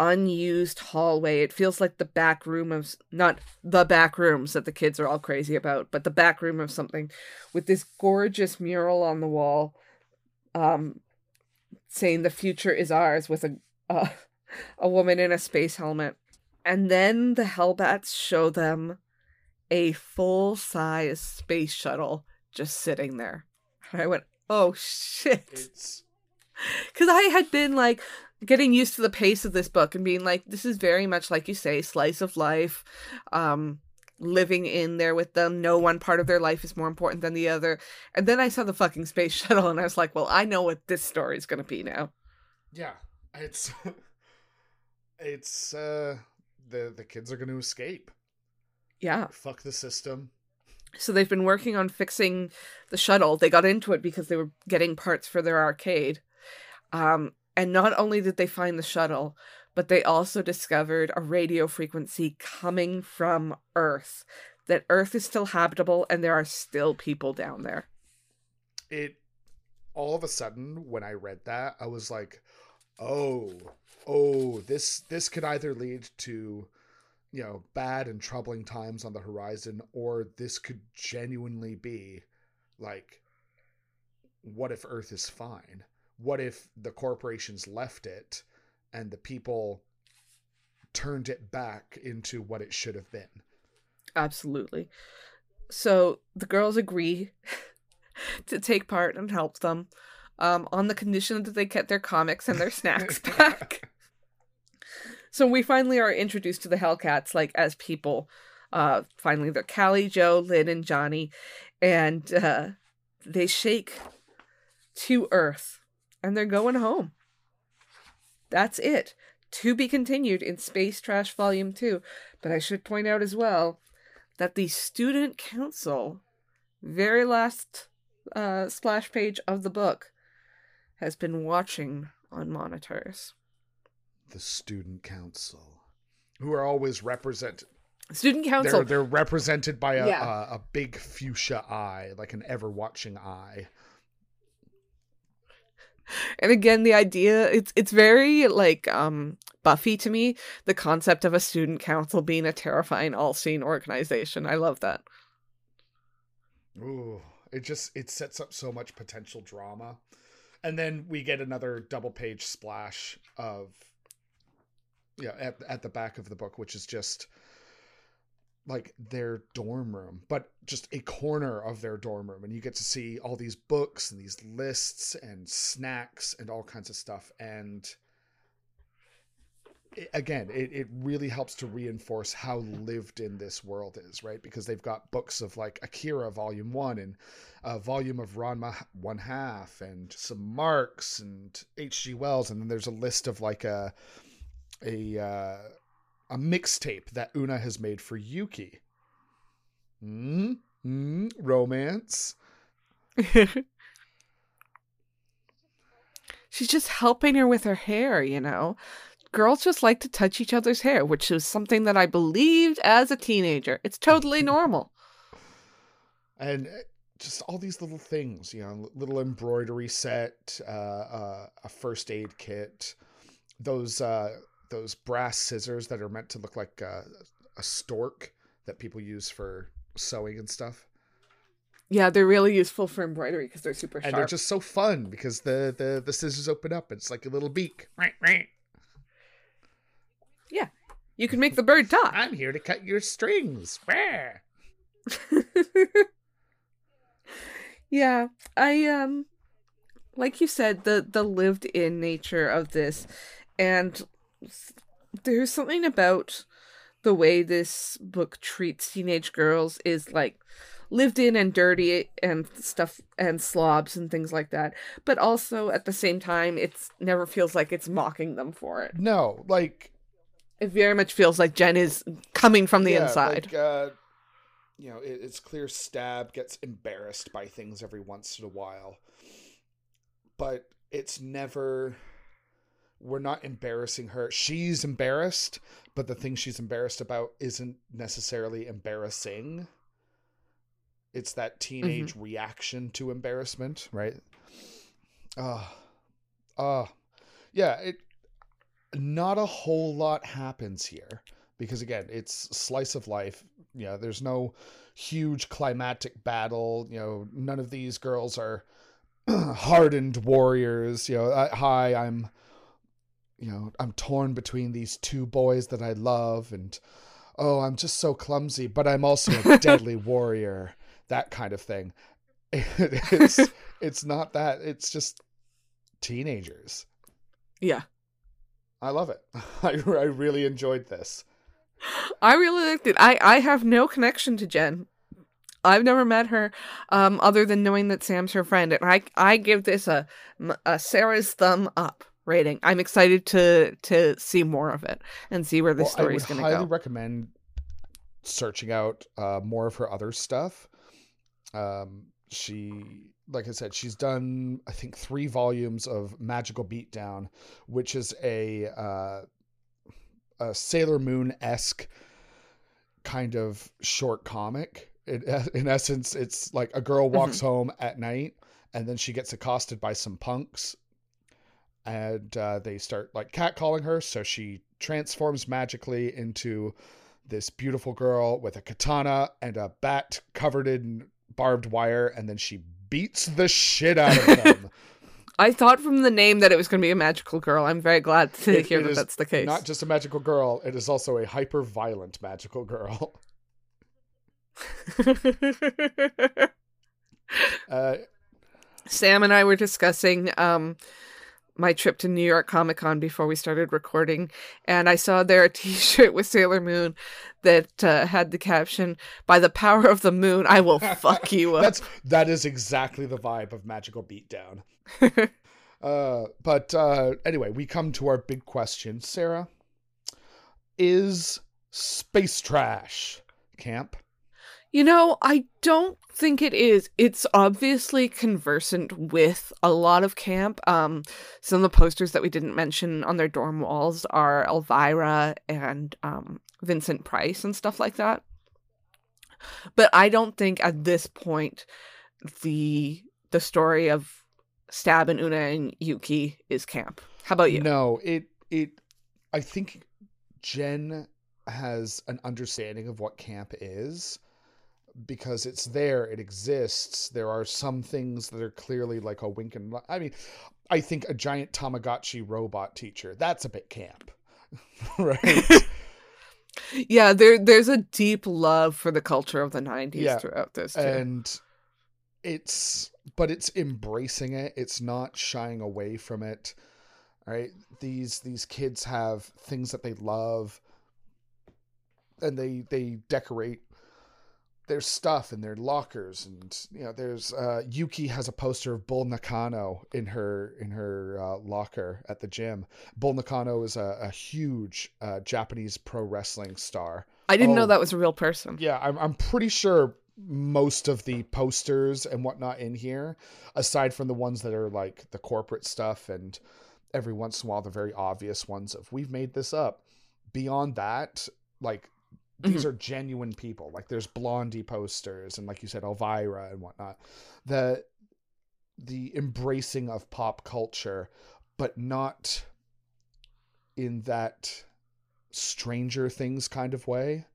unused hallway. It feels like the back room of, not the back rooms that the kids are all crazy about, but the back room of something, with this gorgeous mural on the wall saying the future is ours, with a woman in a space helmet. And then the Hellbats show them a full-size space shuttle just sitting there. And I went, oh shit, because I had been like getting used to the pace of this book and being like, this is very much, like you say, slice of life, living in there with them. No one part of their life is more important than the other. And then I saw the fucking space shuttle and I was like, well, I know what this story is going to be now. Yeah. It's the kids are going to escape. Yeah. Fuck the system. So they've been working on fixing the shuttle. They got into it because they were getting parts for their arcade. And not only did they find the shuttle, but they also discovered a radio frequency coming from Earth. That Earth is still habitable and there are still people down there. It, all of a sudden, when I read that, I was like, oh, this could either lead to, you know, bad and troubling times on the horizon, or this could genuinely be like, what if Earth is fine? What if the corporations left it and the people turned it back into what it should have been? Absolutely. So the girls agree to take part and help them on the condition that they get their comics and their snacks back. So we finally are introduced to the Hellcats, like, as people. Finally, they're Callie, Joe, Lynn, and Johnny. And they shake to Earth. And they're going home. That's it. To be continued in Space Trash Volume 2. But I should point out as well that the Student Council, very last splash page of the book, has been watching on monitors. The Student Council, who are always represented. Student Council. They're represented by a big fuchsia eye, like an ever-watching eye. And again, the idea, it's very, like, Buffy to me, the concept of a student council being a terrifying all-seeing organization. I love that. Ooh, it sets up so much potential drama. And then we get another double-page splash of, yeah, at the back of the book, which is just, like, their dorm room, but just a corner of their dorm room. And you get to see all these books and these lists and snacks and all kinds of stuff. And it really helps to reinforce how lived in this world is, right? Because they've got books of, like, Akira Volume 1 and a volume of Ranma 1/2 and some Marx and H.G. Wells. And then there's a list of, like, a mixtape that Una has made for Yuki. Romance. She's just helping her with her hair, you know. Girls just like to touch each other's hair, which is something that I believed as a teenager. It's totally normal. And just all these little things, you know, little embroidery set, a first aid kit, those brass scissors that are meant to look like a stork that people use for sewing and stuff. Yeah, they're really useful for embroidery because they're super sharp. And they're just so fun because the scissors open up. It's like a little beak. Right. Yeah. You can make the bird talk. I'm here to cut your strings. Yeah. I, like you said, the lived in nature of this, and there's something about the way this book treats teenage girls is, like, lived in and dirty and stuff and slobs and things like that. But also at the same time, it's never feels like it's mocking them for it. No, like, it very much feels like Jen is coming from the inside. Like, you know, it's clear Stab gets embarrassed by things every once in a while, but it's never, we're not embarrassing her. She's embarrassed, but the thing she's embarrassed about isn't necessarily embarrassing. It's that teenage reaction to embarrassment, right? Yeah, not a whole lot happens here because, again, it's slice of life. You know, there's no huge climactic battle. You know, none of these girls are hardened warriors. You know, I'm torn between these two boys that I love, and, oh, I'm just so clumsy, but I'm also a deadly warrior, that kind of thing. It's not that. It's just teenagers. Yeah. I love it. I really enjoyed this. I really liked it. I have no connection to Jen. I've never met her, other than knowing that Sam's her friend. And I give this a Sarah's thumb up rating. I'm excited to see more of it and see where this story is going to go. I highly recommend searching out more of her other stuff. She, like I said, she's done, I think, 3 volumes of Magical Beatdown, which is a Sailor Moon-esque kind of short comic. In essence, it's like a girl walks home at night and then she gets accosted by some punks, and they start like catcalling her. So she transforms magically into this beautiful girl with a katana and a bat covered in barbed wire, and then she beats the shit out of them. I thought from the name that it was going to be a magical girl. I'm very glad to hear that that's the case. Not just a magical girl, it is also a hyper-violent magical girl. Sam and I were discussing my trip to New York Comic-Con before we started recording, and I saw there a t-shirt with Sailor Moon that had the caption, "By the power of the moon, I will fuck you up." That is exactly the vibe of Magical Beatdown. But anyway, we come to our big question, Sarah. Is Space Trash camp? You know, I don't think it is. It's obviously conversant with a lot of camp. Some of the posters that we didn't mention on their dorm walls are Elvira and Vincent Price and stuff like that. But I don't think at this point the story of Stab and Una and Yuki is camp. How about you? No, I think Jenn has an understanding of what camp is, because it's there, it exists. There are some things that are clearly like a wink and... I mean, I think a giant Tamagotchi robot teacher, that's a bit camp, right? Yeah, there's a deep love for the culture of the 90s throughout this too. And it's embracing it. It's not shying away from it, right? These kids have things that they love, and they decorate there's stuff in their lockers, and you know, there's Yuki has a poster of Bull Nakano in her locker at the gym. Bull Nakano is a huge Japanese pro wrestling star. I didn't know that was a real person. Yeah, I'm pretty sure most of the posters and whatnot in here, aside from the ones that are like the corporate stuff and every once in a while the very obvious ones of we've made this up. Beyond that, like, these are genuine people. Like, there's Blondie posters and, like you said, Elvira and whatnot. The embracing of pop culture, but not in that Stranger Things kind of way,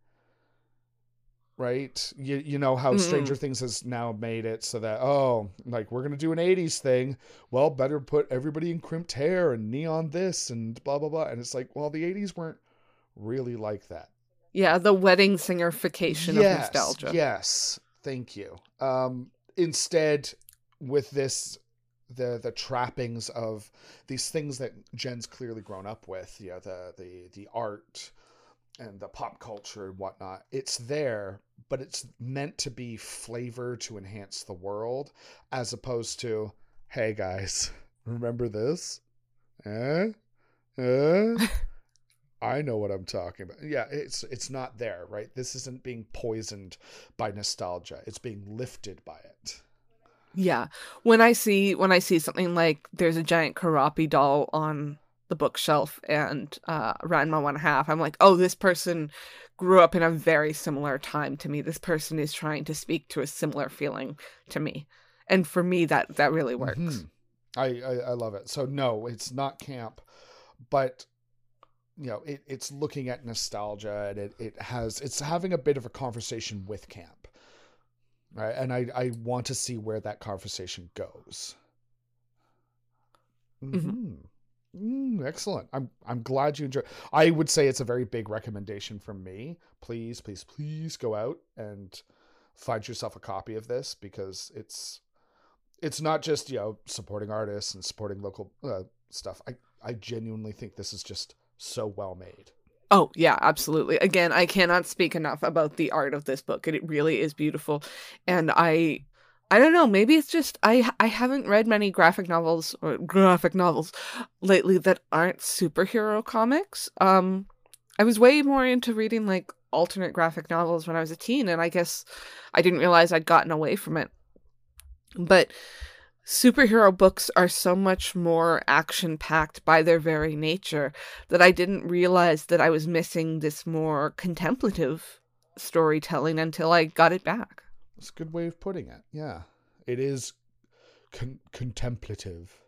right? You know how Stranger Things has now made it so that, oh, like, we're going to do an 80s thing. Well, better put everybody in crimped hair and neon this and blah, blah, blah. And it's like, well, the 80s weren't really like that. Yeah, the wedding singerification of nostalgia. Yes, thank you. Instead, with this, the trappings of these things that Jen's clearly grown up with, you know, the art and the pop culture and whatnot, it's there, but it's meant to be flavor to enhance the world, as opposed to, hey guys, remember this? I know what I'm talking about. Yeah, it's not there, right? This isn't being poisoned by nostalgia. It's being lifted by it. Yeah. When I see something like there's a giant Kewpie doll on the bookshelf and Ranma 1/2, I'm like, oh, this person grew up in a very similar time to me. This person is trying to speak to a similar feeling to me. And for me, that really works. Mm-hmm. I love it. So no, it's not camp, but... you know, it's looking at nostalgia, and it's having a bit of a conversation with camp, right? And I want to see where that conversation goes. Excellent. I'm glad you enjoyed. I would say it's a very big recommendation from me. Please, please, please go out and find yourself a copy of this, because it's not just, you know, supporting artists and supporting local stuff. I genuinely think this is just so well made. Oh yeah, absolutely. Again, I cannot speak enough about the art of this book, and it really is beautiful. And I don't know, maybe it's just I haven't read many graphic novels lately that aren't superhero comics. I was way more into reading like alternate graphic novels when I was a teen, and I guess I didn't realize I'd gotten away from it. But superhero books are so much more action-packed by their very nature that I didn't realize that I was missing this more contemplative storytelling until I got it back. That's a good way of putting it. Yeah, it is contemplative.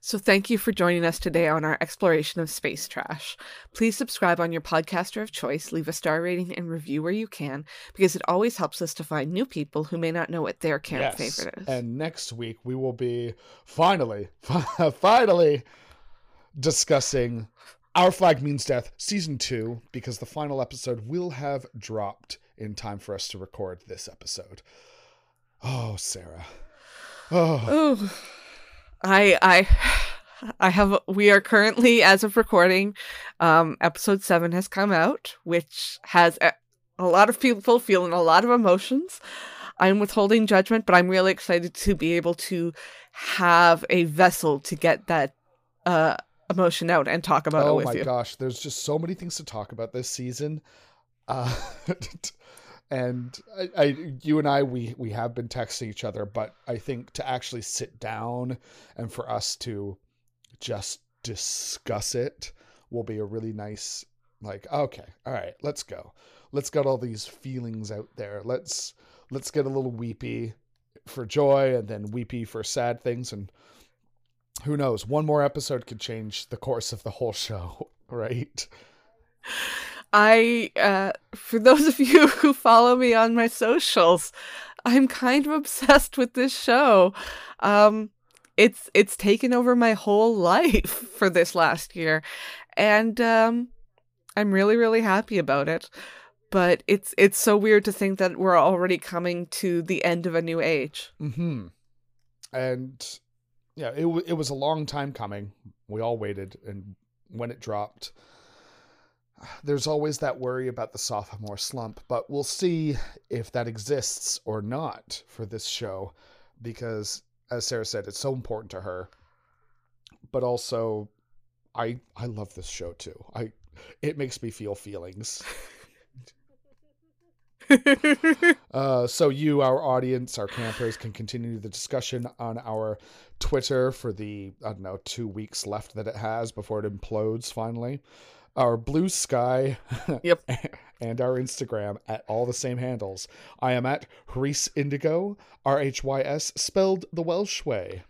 So thank you for joining us today on our exploration of Space Trash. Please subscribe on your podcaster of choice, leave a star rating and review where you can, because it always helps us to find new people who may not know what their camp favorite is. And next week we will be finally discussing Our Flag Means Death Season 2, because the final episode will have dropped in time for us to record this episode. Oh, Sarah. Oh. Ooh. We are currently, as of recording, episode 7 has come out, which has a lot of people feeling a lot of emotions. I'm withholding judgment, but I'm really excited to be able to have a vessel to get that emotion out and talk about it with you. Oh my gosh, there's just so many things to talk about this season. And you and I, we have been texting each other, but I think to actually sit down and for us to just discuss it will be a really nice, like, okay, all right, let's go. Let's get all these feelings out there. Let's get a little weepy for joy and then weepy for sad things. And who knows, one more episode could change the course of the whole show, right? For those of you who follow me on my socials, I'm kind of obsessed with this show. It's taken over my whole life for this last year, and I'm really, really happy about it. But it's so weird to think that we're already coming to the end of a new age. Mm-hmm. And yeah, it was a long time coming. We all waited, and when it dropped, there's always that worry about the sophomore slump, but we'll see if that exists or not for this show, because as Sarah said, it's so important to her, but also I love this show too. It makes me feel feelings. So you, our audience, our campers, can continue the discussion on our Twitter for the, 2 weeks left that it has before it implodes finally. Our Blue Sky, yep, and our Instagram at all the same handles. I am at Rhys Indigo, RHYS, spelled the Welsh way.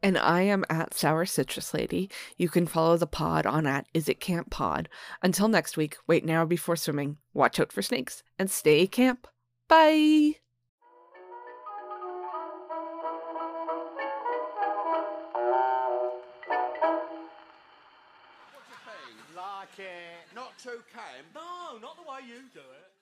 And I am at Sour Citrus Lady. You can follow the pod on at Is It Camp Pod. Until next week, wait now before swimming, watch out for snakes, and stay camp. Bye! Not too calm. No, not the way you do it.